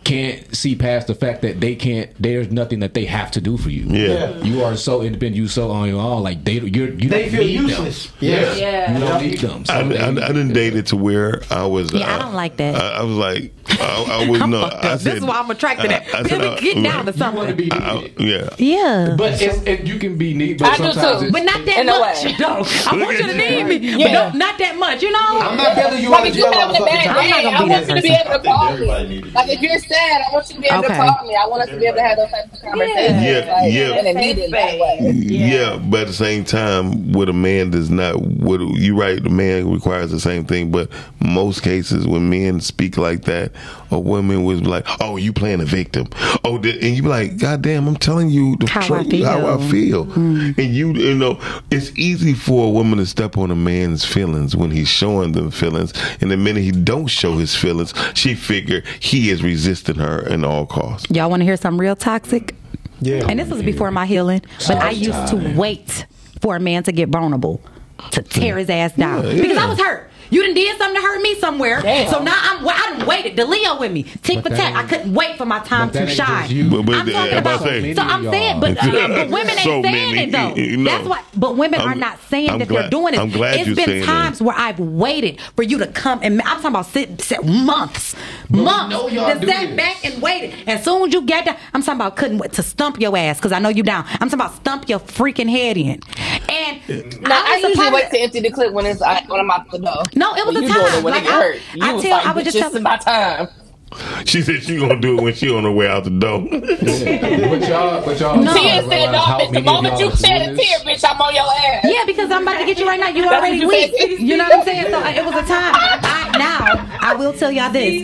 can't see past the fact that they can't. There's nothing that they have to do for you. Yeah, you are so independent. You so on your own. Like they feel useless. Yeah, you don't need them. So I didn't date it to where I was. Yeah, I don't like that. I was like, I was no. I said, this is why I'm attracted to that. Then we get down to something. Be yeah. But if you can be neat, but I sometimes do too. But not that much. Though. I want you to need me, but not that much. You know, I'm not telling you. Like if you have a bad day, I want you to be able to call me. Like if you're I want you to be able to talk to me. I want us to be able to have those types of conversations. Yeah, but at the same time, what a man does not, what you right, the man requires the same thing. But most cases, when men speak like that, a woman was like, "Oh, you playing a victim." Oh, and you be like, "God damn, I'm telling you the truth, how I feel." Mm. And you know, it's easy for a woman to step on a man's feelings when he's showing them feelings, and the minute he don't show his feelings, she figure he is resistant in her in all costs. Y'all want to hear something real toxic? Yeah. And this was before my healing, but I used to wait for a man to get vulnerable to tear his ass down because I was hurt. You done did something to hurt me somewhere. Damn. So now I done waited. DeLeo with me. Tick for tack. I couldn't wait for my time to shine. I'm talking about so I'm saying, but women ain't so saying it though. No. That's why. But women are not saying that they're doing it. I'm glad it's been times where I've waited for you to come, and I'm talking about months to sat back and waited. As soon as you got down, I'm talking about couldn't wait to stump your ass because I know you down. I'm talking about stump your freaking head in. And no, I usually wait to empty the clip when it's when I'm out the door. No, it was a time. Like I was just telling my time. She said she gonna do it when she on her way out the door. But y'all. No. Tia said no. The moment you said a tear, bitch, I'm on your ass. Yeah, because I'm about to get you right now. You already weak. You know what I'm saying? So it was a time. I will tell y'all this.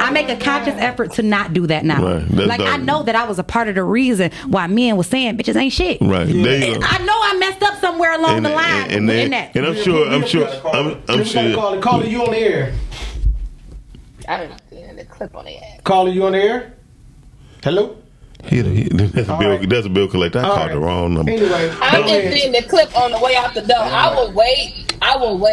I make a conscious effort to not do that now. Right. Like dumb. I know that I was a part of the reason why men was saying bitches ain't shit. Right. There you go. I know I messed up somewhere along the line. And I'm sure. Calling you on the air. I don't know. Clip on the air. Calling you on the air? Hello? That's a bill collector. I called the wrong number. Anyway, I'm just seeing the clip on the way out the door. I will wait.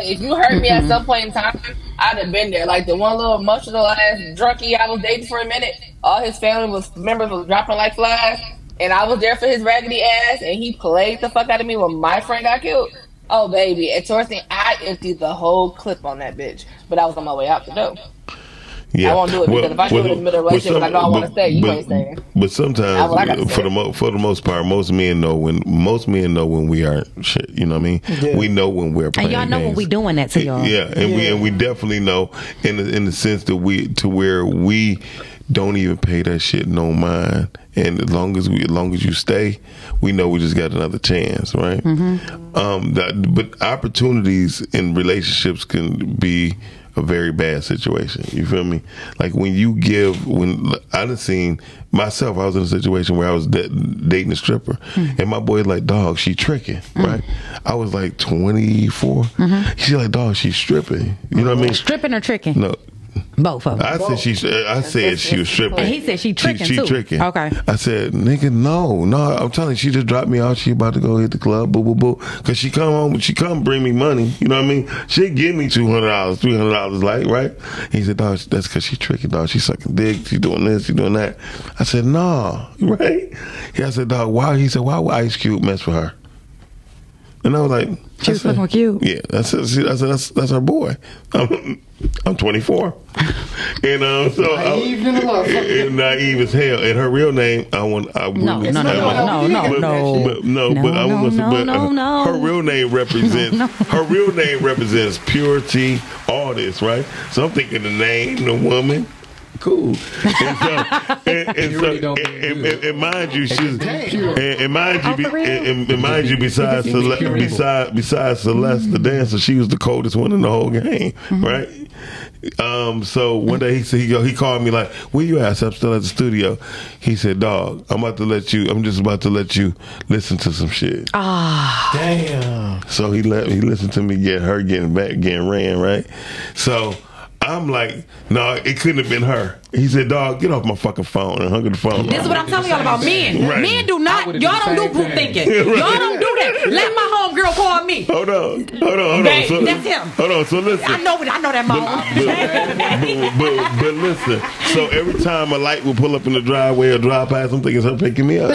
If you heard me at some point in time, I'd have been there. Like the one little emotional ass drunkie I was dating for a minute. All his family members was dropping like flies, and I was there for his raggedy ass, and he played the fuck out of me when my friend got killed. Oh baby, and towards the end, I emptied the whole clip on that bitch, but I was on my way out the door. Yeah. I won't do it because if I do it in the middle of a relationship, I know I want to stay. You ain't staying. But sometimes, for the most part, most men know when we aren't shit. You know what I mean? Yeah. We know when we're playing. And y'all know when we doing that to y'all. Yeah, we definitely know in the sense that we don't even pay that shit no mind. And as long as you stay, we know we just got another chance, right? Mm-hmm. But opportunities in relationships can be a very bad situation. You feel me? Like when I done seen myself, I was in a situation where I was dating a stripper, and my boy like, dog, she tricking, right? I was like 24. Mm-hmm. She's like, dog, she's stripping. You know what I mean? Stripping or tricking? No. Both of them. I said she was stripping. And he said she tricking she too. Tricking. Okay. I said, nigga, no, I'm telling you, she just dropped me off. She about to go hit the club. Boo, boo, boo. Cause she come home. She come bring me money. You know what I mean? She give me $200, $300, like right. He said, dog, that's cause she tricking, dog. She sucking dick. She doing this. She doing that. I said, nah, right? I said, dog, why? He said, why would Ice Cube mess with her? And I was like, she was fucking cute. Yeah, I said that's her boy. I'm 24, and so naive as hell. And her real name, her real name represents her real name represents purity, all this, right? So I'm thinking the name, the woman. cool. And so, and mind you, she's and mind you, besides Celeste, the dancer, she was the coldest one in the whole game, right? So one day he called me like, "Where you at?" I said, "I'm still at the studio." He said, "Dog, I'm just about to let you listen to some shit." Ah, damn. So he listened to me get her getting ran, right? So I'm like, no, it couldn't have been her. He said, "Dog, get off my fucking phone," and hung up the phone. This is what I'm telling y'all about men. Right. Men do not, y'all don't do group thinking. Right. Y'all don't do that. Let my homegirl call me. Hold on. So, that's him. Hold on, so listen. I know that mom. But listen, so every time a light will pull up in the driveway or drive past, I'm thinking it's her picking me up.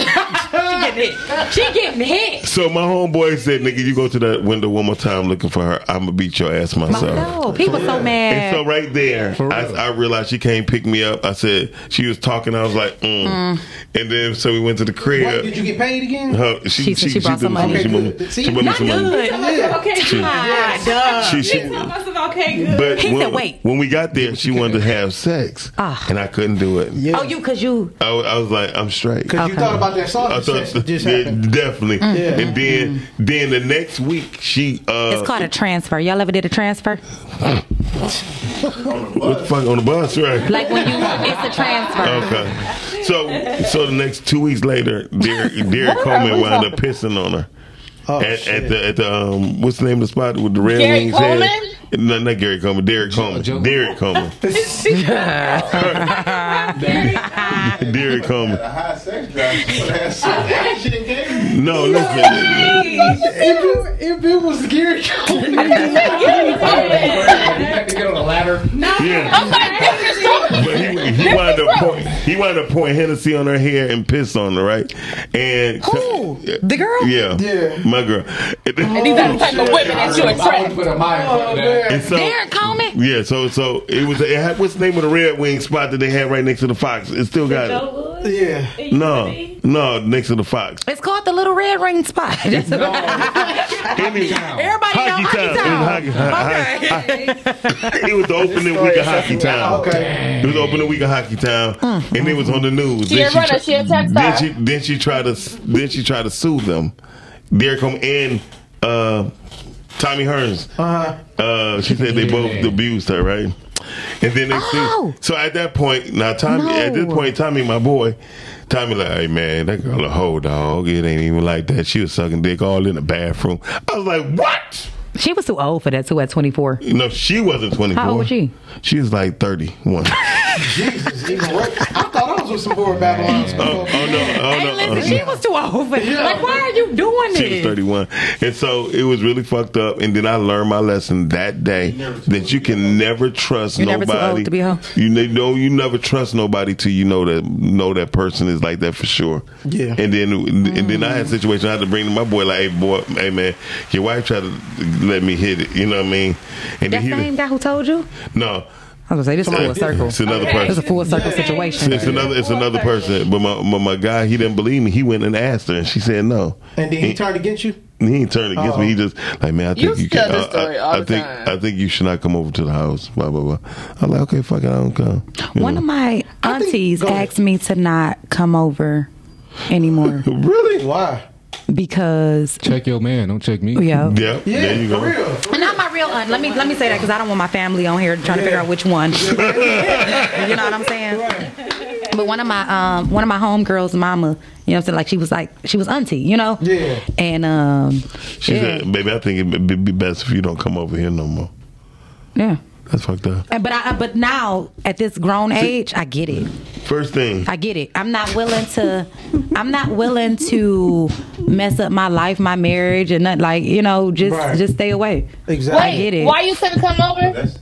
She getting hit. So my homeboy said, "Nigga, you go to that window one more time looking for her, I'm gonna beat your ass myself." No, people so mad. And so right there, I realized she can't pick me up. I said she was talking. I was like, And then so we went to the crib. What, did you get paid again? She brought some money. She brought me some money. Okay, good. He said, "Wait." When we got there, she wanted to have sex, and I couldn't do it. Yeah. Oh, I was like, "I'm straight." Because you thought about that sausage. Definitely. Yeah. And then the next week she it's called a transfer. Y'all ever did a transfer? What the fuck, on the bus, right? Like when you, it's a transfer. Okay. So the next 2 weeks later, Derek Coleman wound up pissing on her. Oh, at the what's the name of the spot with the red wings? No, not Gary Coleman. Derek Coleman. Derek Coleman. No, listen. If it was Gary Coleman, had to get on a ladder. No. He wound up pouring Hennessy on her hair and piss on her, right? And who? The girl? Yeah. My girl. And these are the type of women that you attract. Derek Coleman? Yeah, so it was. It had, what's the name of the Red Wing spot that they had right next to the Fox? It still got it. Yeah. No, next to the Fox. It's called the Little Red Wing spot. Everybody knows Hockey Town. It was the opening week of Hockey Town. Okay. It was the opening week of Hockey Town, and it was on the news. Then she tried to sue them. Derek Coleman and Tommy Hearns. She said they both abused her, right? And then they sued. So at that point, Tommy, my boy, Tommy like, "Hey man, that girl a hoe, dog. It ain't even like that. She was sucking dick all in the bathroom." I was like, "What?" She was too old for that too at 24. No, she wasn't 24. How old was she? She was like 31. Jesus, even worse. I thought I was with some bored Babylons. She was too old for that. Yeah. Like, why are you doing this? She was 31. And so it was really fucked up. And then I learned my lesson that day that you can never trust nobody. You're never too old to be home. You never trust nobody till you know that person is like that for sure. Yeah. And then I had a situation I had to bring to my boy like, "Hey man, your wife tried to let me hit it," you know what I mean? And that same guy who told you? No. I was gonna say this is full circle. It's another person. It's a full circle situation. It's another person. But my guy, he didn't believe me. He went and asked her, and she said no. And then he turned against you. He ain't turned against me. He just like, "Man, I think you can. I think you should not come over to the house." Blah blah blah. I'm like, "Okay, fuck it, I don't come." One of my aunties asked me to not come over anymore. Really? Why? Because check your man, don't check me. Yeah, there you go. For real. Not my real aunt. Let me say that because I don't want my family on here trying to figure out which one. You know what I'm saying? Right. But one of my homegirls' mama, you know what I'm saying? Like she was auntie, you know? Yeah. And she said, "Baby, I think it'd be best if you don't come over here no more." Yeah. That's fucked up. But now at this grown age, I get it. First thing, I get it. I'm not willing to mess up my life, my marriage, and nothing like, you know, just stay away. Exactly. Wait, I get it. Why you said to come over? That's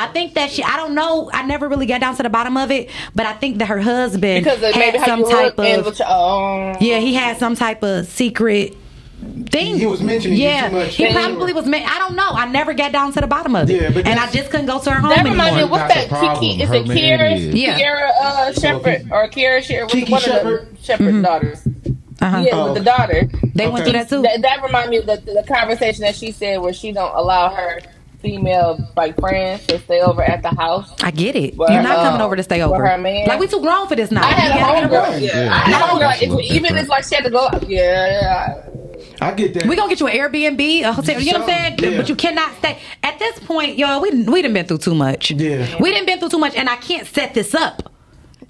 I think that she. I don't know. I never really got down to the bottom of it, but I think that her husband had some type of. Yeah, he had some type of secret thing. He was mentioning you too much. He probably was. I don't know. I never got down to the bottom of it, and I just couldn't go to her home. Never mind. Anymore. What's that? Kiki? Is it Kiara Shepherd or Kiara Shepherd? Kiki one Shepherd. Of the Shepherd daughters. Uh-huh. Yeah, with the daughter. They went through that too. That reminded me of the conversation that she said where she don't allow her female like friends to stay over at the house. I get it. But, you're not coming over to stay over. Like, we too grown for this night. I had a homegirl. Yeah. I had a homegirl. Even if like she had to go. Yeah. I get that. We're going to get you an Airbnb, a hotel, you know what I'm saying? Yeah. But you cannot stay. At this point, y'all, we done been through too much. Yeah. We done been through too much, and I can't set this up.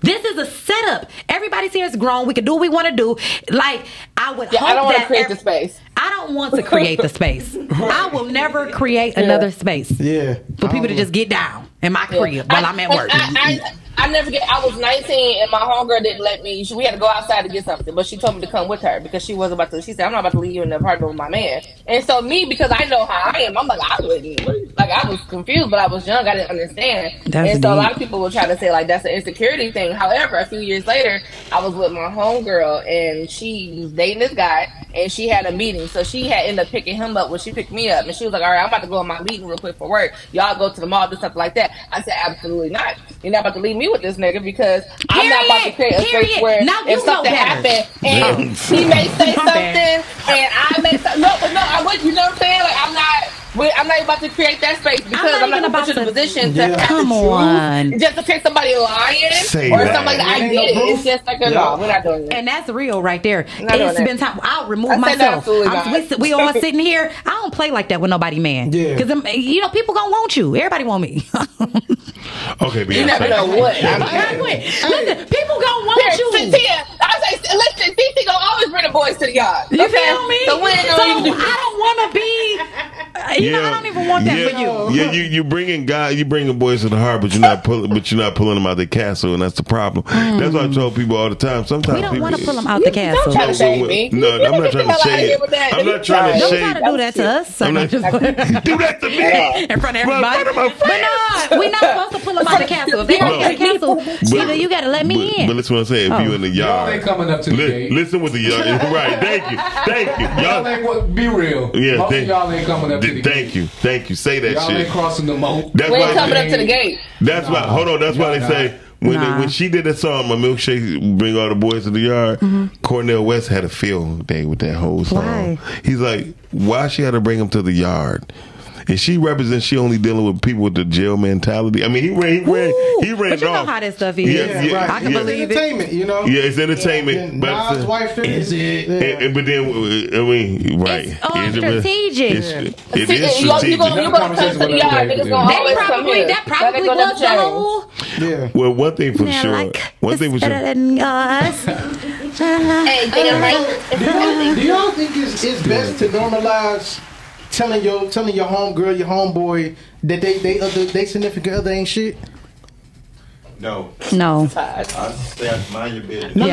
This is a setup. Everybody's here is grown. We can do what we want to do. Like, I would hope I don't want to create the space. I don't want to create the space. I will never create another space. Yeah. For people to just get down in my crib while I'm at work. I never get. I was 19 and my homegirl didn't let me. We had to go outside to get something, but she told me to come with her because she wasn't about to. She said, "I'm not about to leave you in the apartment with my man." And so me, because I know how I am, I'm like, I wouldn't. Like, I was confused, but I was young. I didn't understand. So a lot of people will try to say like that's an insecurity thing. However, a few years later, I was with my homegirl and she was dating this guy and she had a meeting. So she had ended up picking him up when she picked me up, and she was like, "All right, I'm about to go on my meeting real quick for work. Y'all go to the mall, do something like that." I said, "Absolutely not. You're not about to leave me with this nigga because I'm not about to create a space where if something happened and he may say something and I may say no, I wouldn't. You know what I'm saying? Like, I'm not about to create that space because I'm not going to put you in a position to come on just to pick somebody lying or somebody that I did. It's just like, no, we're not doing that. And that's real right there. It's been time. I'll remove myself. We all sitting here. I don't play like that with nobody, man. Because you know people gonna want you. Everybody want me. Okay, but you never know what. Listen, people gonna want you. I say, listen, CC gonna always bring the boys to the yard. You feel me? So I don't want to be. You know, I don't even want that for you. Yeah, you bringing God, you bringing boys to the heart, but you're not pulling them out the castle, and that's the problem. Mm. That's what I told people all the time. Sometimes we don't want to pull them out the castle. Don't try to shame me. No, I'm not trying to shame. I'm not trying to shame. Don't try to do that to us. I'm not just do that to me in front of everybody. But no, we're not supposed to pull them out the castle. If they don't get the castle, Sheila, you gotta let me in. But that's what I'm saying. If you in the yard, ain't coming up to me. Listen with the yard. Right? Thank you. Y'all ain't be real. Yeah, most of y'all ain't coming up to the gate. Thank you. Say that y'all shit. Y'all ain't crossing the moat. We ain't coming up to the gate. That's why. Hold on. That's why they say when she did that song, "My Milkshake Bring All the Boys to the Yard." Mm-hmm. Cornel West had a field day with that whole song. Why? He's like, why she had to bring them to the yard? And she represents she only dealing with people with the jail mentality. I mean, he ran but you know how that stuff is. Yeah, right. I can believe it's entertainment, you know? Yeah, it's entertainment. Yeah. But Nas' wife is it? But then, I mean, right. It's all strategic. It is strategic. You're going to come to the yard. That probably was the whole... Yeah. Well, one thing for sure. Like, one thing for sure. Do y'all think it's best to normalize... Telling your homegirl, your homeboy that they significant other ain't shit? No. I just say mind your business. No.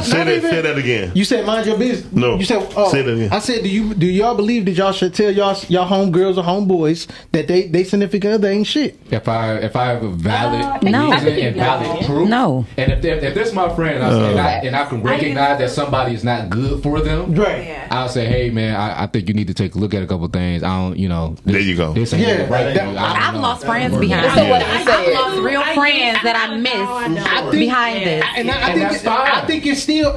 Say that again. You said mind your business. No. You said say that again. I said do y'all believe that y'all should tell y'all homegirls or homeboys that they significant other ain't shit? If I have a valid reason and valid proof. No. And if that's my friend and I can recognize that somebody is not good for them, right? Yeah. I'll say, hey man, I think you need to take a look at a couple things. I don't, you know. There you go. This ain't right. I've lost friends behind. I've lost real friends that I missed behind this. I think it's still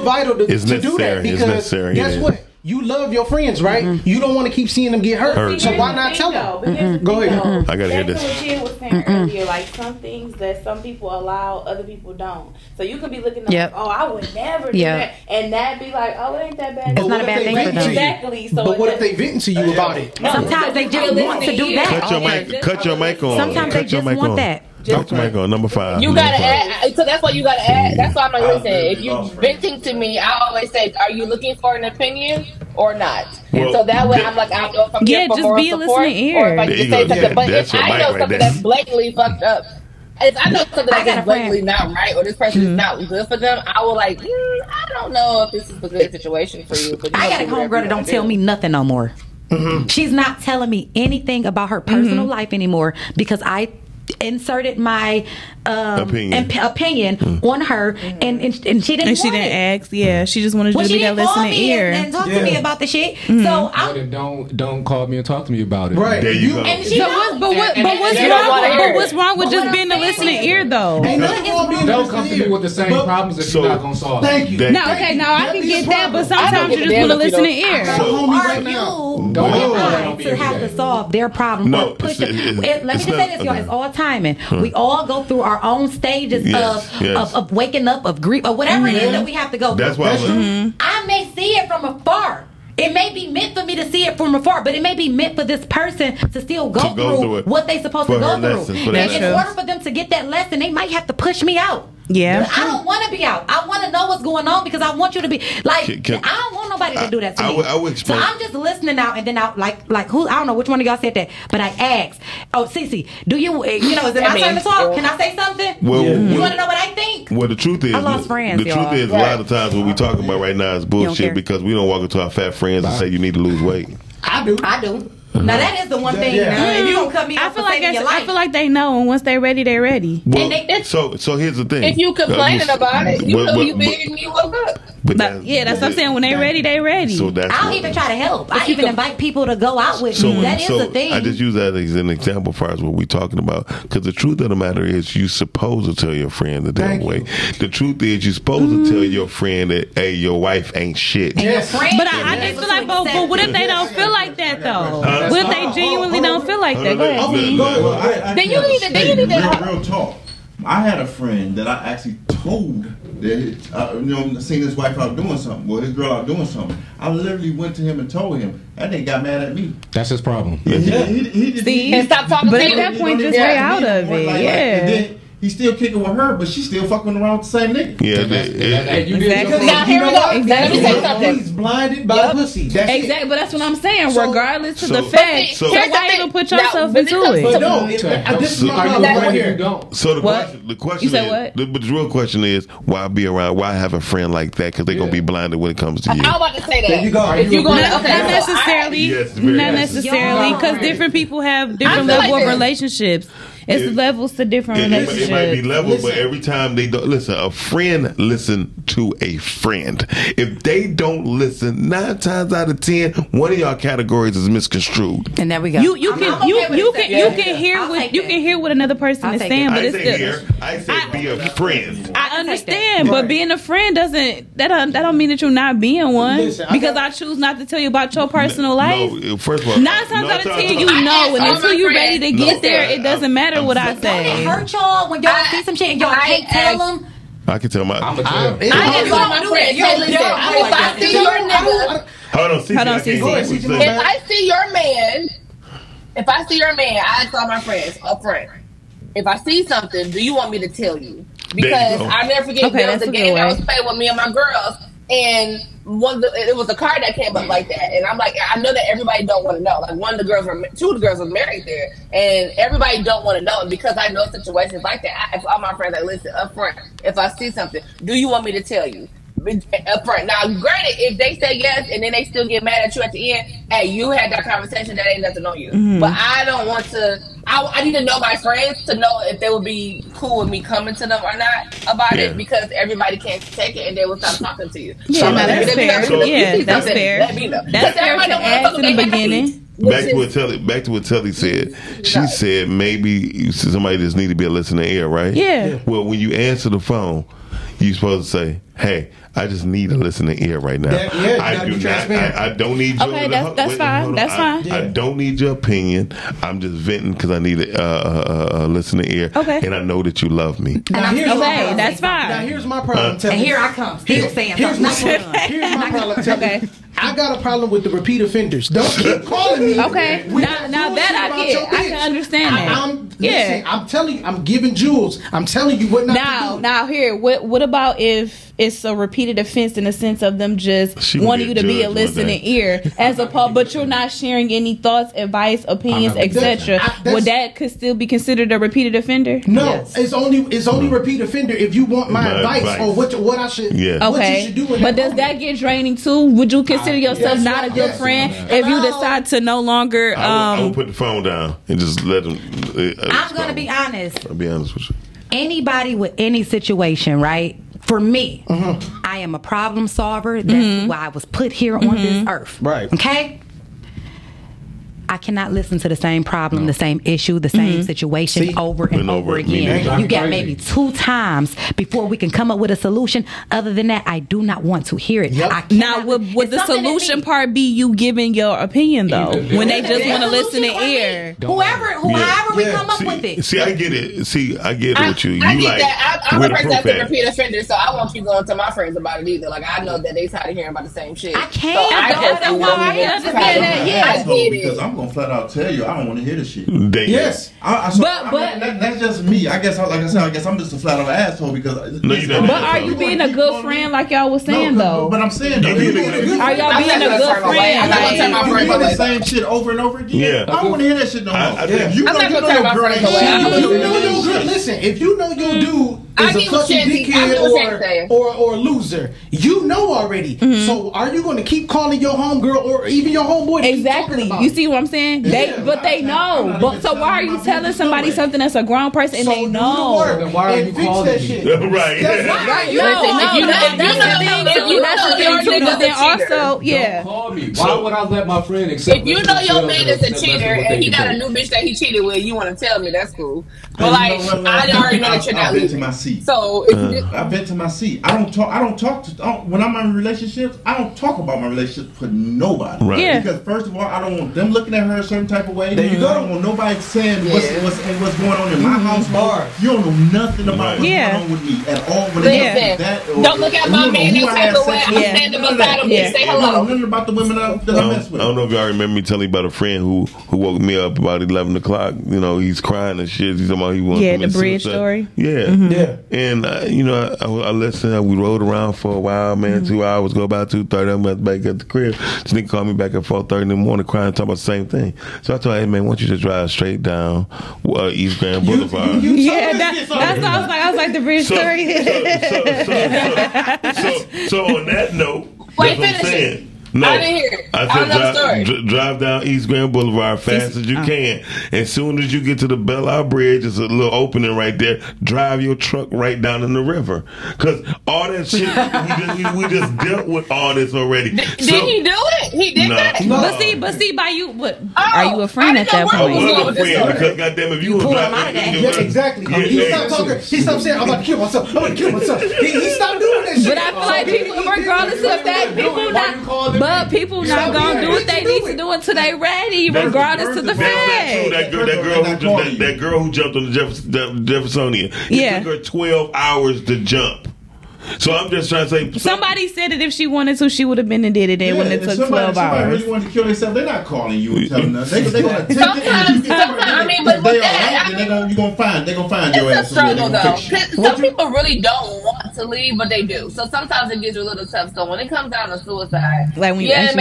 vital to do that because guess what? You love your friends, right? Mm-hmm. You don't want to keep seeing them get hurt. So why not tell them? Mm-hmm. Go ahead. Mm-hmm. I gotta hear this. That's what Jen was saying earlier. Like some things that some people allow, other people don't. So you could be looking at like, oh, I would never do that, and that be like, oh, it ain't that bad. It's not a bad thing for them. Exactly. So but what if they venting to you about it? Sometimes they just want to do that. Cut your mic on. Sometimes they just want that. Dr. Michael, number 5. You gotta add. So that's why you gotta add. That's why I'm like, listen, if you're venting to me, I always say, are you looking for an opinion or not? Well, and so that way I'm like, I don't know if I'm here for moral support. Or if I just say something. But if I know something that's blatantly fucked up, if I know something that's blatantly not right, or this person is not good for them, I will like, I don't know if this is a good situation for you. But you I got a homegirl that don't tell me nothing no more. Mm-hmm. She's not telling me anything about her personal life anymore because I inserted my opinion on her, and she didn't. And she didn't ask. Yeah, she just wanted to be that listening ear and talk to me about the shit. Mm-hmm. So don't call me and talk to me about it. Right there you go. And she what's wrong with just being the listening ear though? Don't come to me with the same problems that you're not gonna solve. Thank you. No, okay, now I can get that, but sometimes you just want a listening ear. Don't have to solve their problem. No, let me just say this, y'all. It's all timing. We all go through our own stages of waking up, of grief, or whatever it is that we have to go through. That's why I may see it from afar. It may be meant for me to see it from afar, but it may be meant for this person to still go through what they supposed to go through. And in order for them to get that lesson, they might have to push me out. Yeah, I don't want to be out. I want to know what's going on because I want you to be like. I don't want nobody to do that to me. So I'm just listening out, and then I like who? I don't know which one of y'all said that, but I asked. Oh, Cece, do you? You know, is it my time to talk? Can I say something? Well, you want to know what I think? Well, the truth is, I lost friends. The truth is, a lot of times what we're talking about right now is bullshit because we don't walk into our fat friends and say you need to lose weight. I do. Now that is the one thing. If you don't cut me off, I feel like they know, and once they're ready, they're ready. Well, and so here's the thing: if you complaining about it, you know you big and you woke up. That's what I'm saying. When they're ready, they're ready. So I'll even try to help. I even invite people to go out with me. That is the thing. I just use that as an example as far as what we're talking about. Because the truth of the matter is, you're supposed to tell your friend the damn way. The truth is, you're supposed to tell your friend that, hey, your wife ain't shit. But I just feel like, but what if they don't feel like that though? What if they genuinely don't feel like that? Go ahead. Then you need to. Real talk. I had a friend that I actually told that I seen his wife out doing something, well, his girl out doing something. I literally went to him and told him. That nigga got mad at me. That's his problem. Yeah, he and stop talking. But at that point, just way out of it. Then he's still kicking with her, but she's still fucking around with the same nigga. Yeah, exactly. Now here we go. Exactly. Let me say something. He's blinded by pussy. Exactly, but that's what I'm saying. Regardless of the fact, why even put yourself into it? But no, this is my problem right here. So the question is, but the real question is, why be around? Why have a friend like that? Because they're gonna be blinded when it comes to you. I'm about to say that. You go. If you go, not necessarily. Not necessarily, because different people have different level of relationships. It's levels to different relationships. It might be levels, but every time they don't listen, a friend listen to a friend. If they don't listen, 9 times out of 10, one of y'all categories is misconstrued. And there we go. You can hear what another person is saying, but it's still. I say be a friend. I understand, but being a friend doesn't mean that you're not being one. Listen, because I choose not to tell you about your personal life. No, first of all, 9 times out of 10, you know, and until you're ready to get there, it doesn't matter. What I say. Don't it hurt y'all when y'all see some shit and y'all can't tell them? I can tell my. If I see your man, I ask all my friends up front. If I see something, do you want me to tell you? Because I never forget there was a game I was playing with me and my girls, and it was a card that came up like that, and I'm like, I know that everybody don't want to know. Like two of the girls were married there, and everybody don't want to know. And because I know situations like that, if all my friends like, listen, up front, if I see something, do you want me to tell you? Up front. Now, granted, if they say yes and then they still get mad at you at the end, hey, you had that conversation, that ain't nothing on you. Mm-hmm. But I don't want to. I need to know my friends to know if they would be cool with me coming to them or not about it, because everybody can't take it and they will stop talking to you. Yeah, that's fair. That's fair. That's fair to ask in the beginning. Back to what Telly said. She said maybe somebody just need to be a listening ear, right? Yeah. Well, when you answer the phone, you're supposed to say, hey, I just need a listening ear right now. I don't need your opinion. That's fine. I don't need your opinion. I'm just venting because I need a listening ear. Okay. And I know that you love me. And I'm okay. That's fine. Now, here's my problem. And here I come. Still saying something. Here's my problem. Okay. I got a problem with the repeat offenders. Don't keep calling me. Okay. Now that I get. I can understand that. Listen, I'm telling you, I'm giving jewels. I'm telling you what not to do. Now, here, what about if it's a repeated offense in the sense of them just wanting you to be a listening ear, as opposed, but you're not sharing any thoughts, advice, opinions, etc. Would that could still be considered a repeated offender? No, it's only repeat offender if you want my advice or what I should what you should do. But does that get draining too? Would you consider yourself not a good friend if you decide to no longer? I will put the phone down and just let them. I'm gonna be honest. I'll be honest with you. Anybody with any situation, right? For me, I am a problem solver. That's why I was put here on this earth. Right. Okay? I cannot listen to the same problem, the same issue, the same situation over and over again. You got maybe 2 times before we can come up with a solution. Other than that, I do not want to hear it. Now, would the solution part be you giving your opinion, though, when they just want to listen and hear? However we come up with it. See, I get it. I get it with you. I get like that. I'm a person that's a repeat offender, so I won't keep going to my friends about it either. Like, I know that they tired of hearing about the same shit. I can't. I understand that. Because I'm going to flat out tell you, I don't want to hear this shit. Yes. That's just me. I guess, like I said, I'm just a flat out asshole because... But are you being a good friend like y'all was saying, though? But I'm saying, though. Are y'all being a good friend? I'm not going to tell my friend about the same shit over and over again. I don't want to hear that shit no more. If you know your dude is a fucking dickhead or a loser, you know already. So are you going to keep calling your homegirl or even your homeboy? Exactly. You see what I'm saying? But they know. So why are you telling somebody something that's a grown person and they know? Then why are you calling that shit? Right. That's the thing too. But then also, yeah. Call me. Why would I let my friend accept? If you know your man is a cheater and he got a new bitch that he cheated with, you want to tell me? That's cool. But like, I already know that you're not leaving. So I've been to my seat. I don't talk when I'm in relationships. I don't talk about my relationship with nobody. Right. Yeah. Because first of all, I don't want them looking at her a certain type of way. There you go. I don't want nobody saying what's going on in my house. You don't know nothing about what's going on with me at all. Don't look at my man that type of way. I'm standing beside him and say hello. I don't know nothing about the women that I mess with. I don't know if y'all remember me telling you about a friend who woke me up about 11 o'clock. You know, he's crying and shit. He's talking about he wants the bridge story. Yeah. And, I listened. We rode around for a while, man. 2 hours go by, 2:30. I'm back at the crib. This nigga called me back at 4:30 in the morning crying, talking about the same thing. So I told her, hey, man, why don't you just drive straight down East Grand Boulevard? That's what I was like. The bridge story. So on that note, that's what I'm saying. No, I didn't hear it. Drive down East Grand Boulevard fast as you can. As soon as you get to the Belle Isle Bridge, there's a little opening right there. Drive your truck right down in the river. Because all that shit, we just dealt with all this already. Did he do it? He did that? No. But see, by you, are you a friend at that point? I was a friend because, goddamn, if you were driving. Exactly. He stopped talking. He stopped saying, I'm about to kill myself. I'm going to kill myself. He stopped doing that shit. But I feel like people, regardless of that, people not... But people not gonna do what they need to do until they ready, regardless of the fact. That girl who jumped on the Jeffersonian. It took her 12 hours to jump. So I'm just trying to say... Somebody said that if she wanted to, she would have been and did it when it took 12 hours. Somebody really wanted to kill themselves, they're not calling you and telling us. They're going to take it. I mean, but you're going to find your ass. It's a struggle, though. Some people really don't want to leave, but they do. So sometimes it gets a little tough. So when it comes down to suicide, like when you it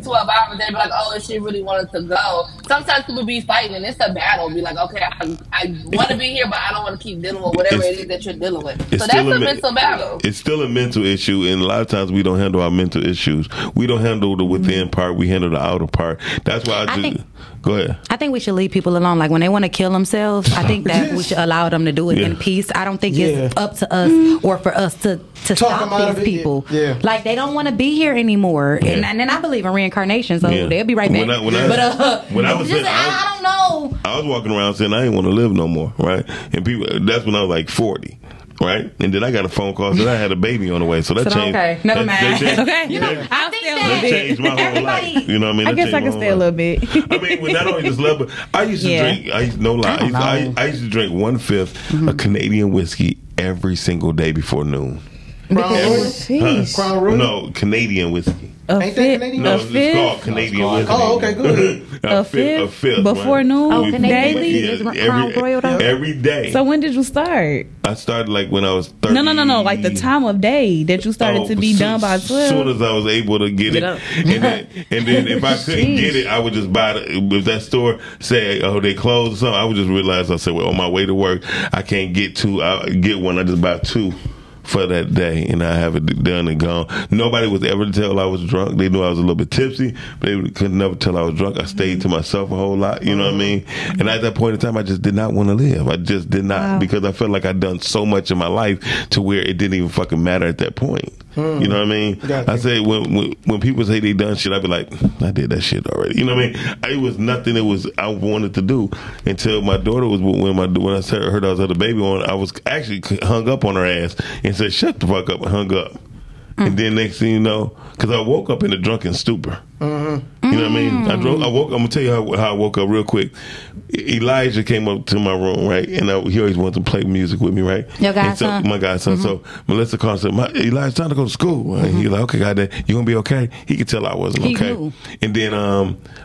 took 12 hours, they'd be like, oh, she really wanted to go. Sometimes people be fighting, and it's a battle. Be like, okay, I want to be here, but I don't want to keep dealing with whatever it is that you're dealing with. So that's a mental battle. It's still a mental issue, and a lot of times we don't handle our mental issues. We don't handle the within part, we handle the outer part. That's why I think go ahead. I think we should leave people alone. Like, when they want to kill themselves, I think that we should allow them to do it in peace. I don't think it's up to us or for us to stop these people. Yeah. Like, they don't want to be here anymore. Yeah. And then I believe in reincarnation, so they'll be right back. I don't know. I was walking around saying I ain't want to live no more, right? And people, that's when I was like 40. Right, and then I got a phone call that I had a baby on the way, so that changed. Okay, never mind. Okay, I think that changed my whole life. You know what I mean? I guess I can stay a little bit. I mean, well, not only just love, but I used to drink. I used to drink 1/5 a Canadian whiskey every single day before noon. No, Canadian whiskey. Ain't that Canadian? No, it's called Canadian whiskey. Oh, okay, good. A fifth before noon. Oh, Canadian whiskey. Every day. So when did you start? I started like when I was 30. No. Like the time of day that you started to be done by 12. As soon as I was able to get it. And then if I couldn't get it, I would just buy it. If that store said, oh, they closed or something, I would just realize, I said, well, on my way to work, I can't get two. I'll get one. I just buy two for that day, and I have it done and gone. Nobody was ever to tell I was drunk. They knew I was a little bit tipsy, but they could never tell I was drunk. I stayed to myself a whole lot, you know what I mean? And at that point in time, I just did not want to live. I just did not, because I felt like I'd done so much in my life to where it didn't even fucking matter at that point. You know what I mean? Gotcha. I say when people say they done shit, I be like, I did that shit already. You know what I mean? It was nothing that was I wanted to do until my daughter was when I heard I was had a baby on. I was actually hung up on her ass and said, "Shut the fuck up," and hung up. And then next thing you know, because I woke up in a drunken stupor. You know what I mean? I'm going to tell you how I woke up real quick. Elijah came up to my room, right? And he always wanted to play music with me, right? Your godson? So, my godson. So Melissa called and said, Elijah's time to go to school. And he was like, okay, goddamn, you going to be okay? He could tell I wasn't okay. Knew. And then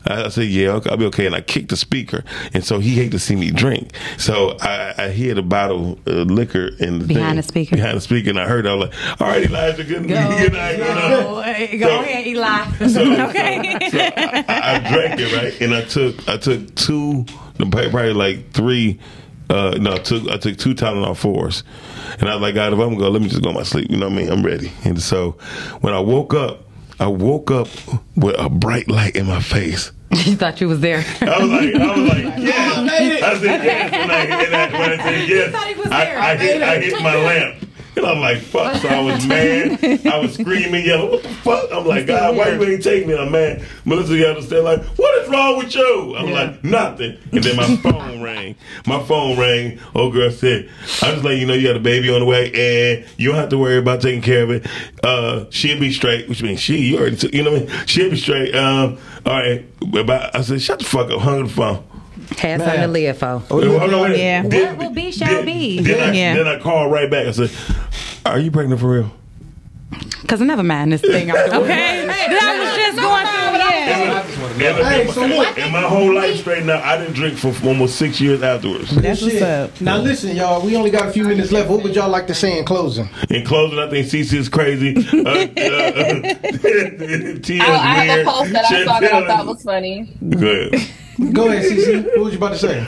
I said, yeah, okay, I'll be okay. And I kicked the speaker. And so he hate to see me drink. So I hid a bottle of liquor in the behind thing, the speaker. Behind the speaker. And I heard it. I was like, all right, Elijah, good night. Go ahead, Eli. Okay. So I drank it, right? And I took I took two Tylenol 4s. And I was like, God, if I'm gonna go, let me just go to my sleep. You know what I mean? I'm ready. And so when I woke up with a bright light in my face. You thought you was there. I was like, yeah. I said, yes. When I said yes, I hit my lamp. And I'm like, fuck. So I was mad. I was screaming, yelling, what the fuck? I'm like, God, why you ain't take me? I'm mad. Melissa yelled upstairs like, what is wrong with you? I'm like, nothing. And then my phone rang. Old girl said, I just let you know you got a baby on the way, and you don't have to worry about taking care of it. She'll be straight, which means you already took, you know what I mean? She'll be straight. All right. I said, shut the fuck up. Hung the phone. Has something to live for. Yeah. What will be shall be. Then I called right back. I said, are you pregnant for real? Because I never mind this thing. Okay? I was just going through it. And my whole life straight now, I didn't drink for almost 6 years afterwards. That's what's up. Now listen, y'all, we only got a few minutes left. What would y'all like to say in closing? In closing, I think Cece is crazy. I had a post that I saw that I thought was funny. Go ahead, Cece. What was you about to say?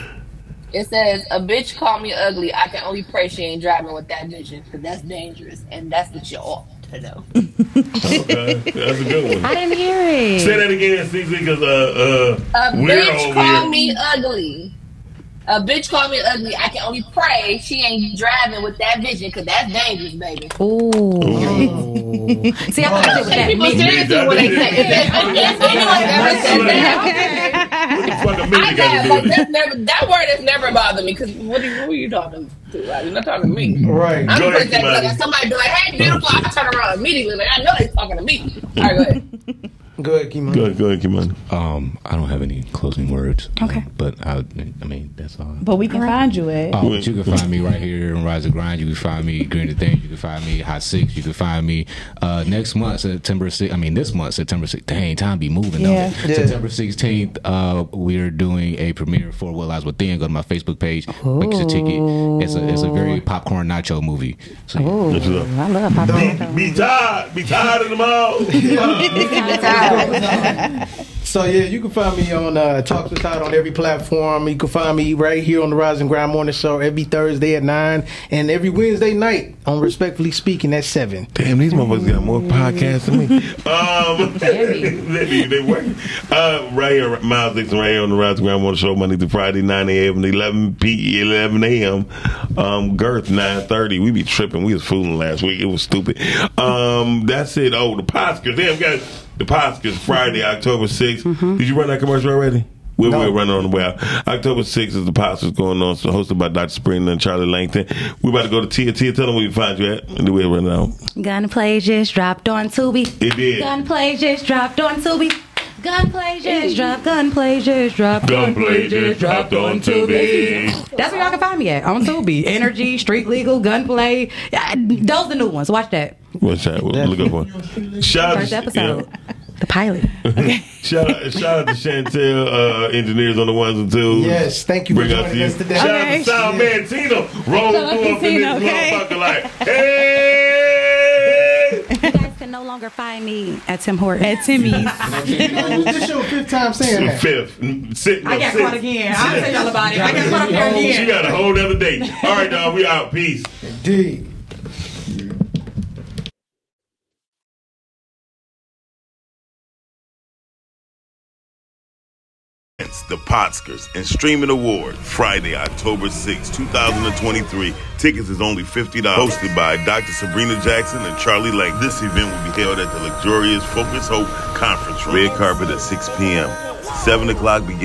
It says, a bitch called me ugly. I can only pray she ain't driving with that vision, because that's dangerous, and that's what you ought to know. Okay, that's a good one. I didn't hear it. Say that again, Cece, because a bitch called me ugly. A bitch called me ugly. I can only pray she ain't driving with that vision, because that's dangerous, baby. Ooh. See, I'm going to say people seriously when they say it. That word has never bothered me, because who are you talking to? Like, you're not talking to me. Right. I'm going to say, like, somebody be like, hey, beautiful, I turn around immediately. Like, I know they're talking to me. All right, go ahead. Go ahead, Kimani. I don't have any closing words. Okay. But I mean, that's all. But we can find you at. Oh, you can find me right here on Rise and Grind. You can find me Green the Thing. You can find me Hot Six. You can find me this month, September 6th. Dang, time be moving. Yeah. September 16th. We're doing a premiere for What Lies Within. Go to my Facebook page. Make your ticket. It's a very popcorn nacho movie. So, I love popcorn. Be tired of them all. So yeah, you can find me on Talks with Todd on every platform. You can find me right here on the Rise and Grind Morning Show every Thursday at 9 and every Wednesday night on Respectfully Speaking at 7. Damn, these motherfuckers got more podcasts than me. They work. Right here, Miles Dixon, right here on the Rise and Grind Morning Show, Monday through Friday, 9 a.m. to 11 p.m. Girth 9:30. We be tripping. We was fooling last week. It was stupid. That's it. Oh, the Podscars. Damn, guys. The Podscars Friday, October 6th. Did you run that commercial already? We'll run on the way out. October 6th is the Podscars going on, so hosted by Dr. Sabrina and Charlie Lang. We're about to go to Tia. Tia, tell them where you find you at, and then we'll run it out. Gunplay just dropped on Tubi. It did. Gunplay just dropped on Tubi. Gunplay just dropped on Tubi. That's where y'all can find me at, on Tubi. Energy, Street Legal, Gunplay. Those are the new ones. Watch that. What's that? We'll look up one. First episode. Yeah. The pilot. Okay. shout out to Chantel, engineers on the ones and twos. Yes, thank you for joining us today. Shout out to Sal Mantino. Rolling through up in this motherfucker like, hey! You guys can no longer find me at Tim Hortons. At Timmy's. This is your fifth time saying that. I got caught again. I'll tell y'all about it. I got caught up again. She got a whole other date. All right, dog, we out. Peace. Indeed. The Podscars and Streaming Award, Friday, October 6, 2023. Tickets is only $50. Hosted by Dr. Sabrina Jackson and Charlie Lang. This event will be held at the luxurious Focus Hope Conference Room. Red carpet at 6 p.m. 7 o'clock begins.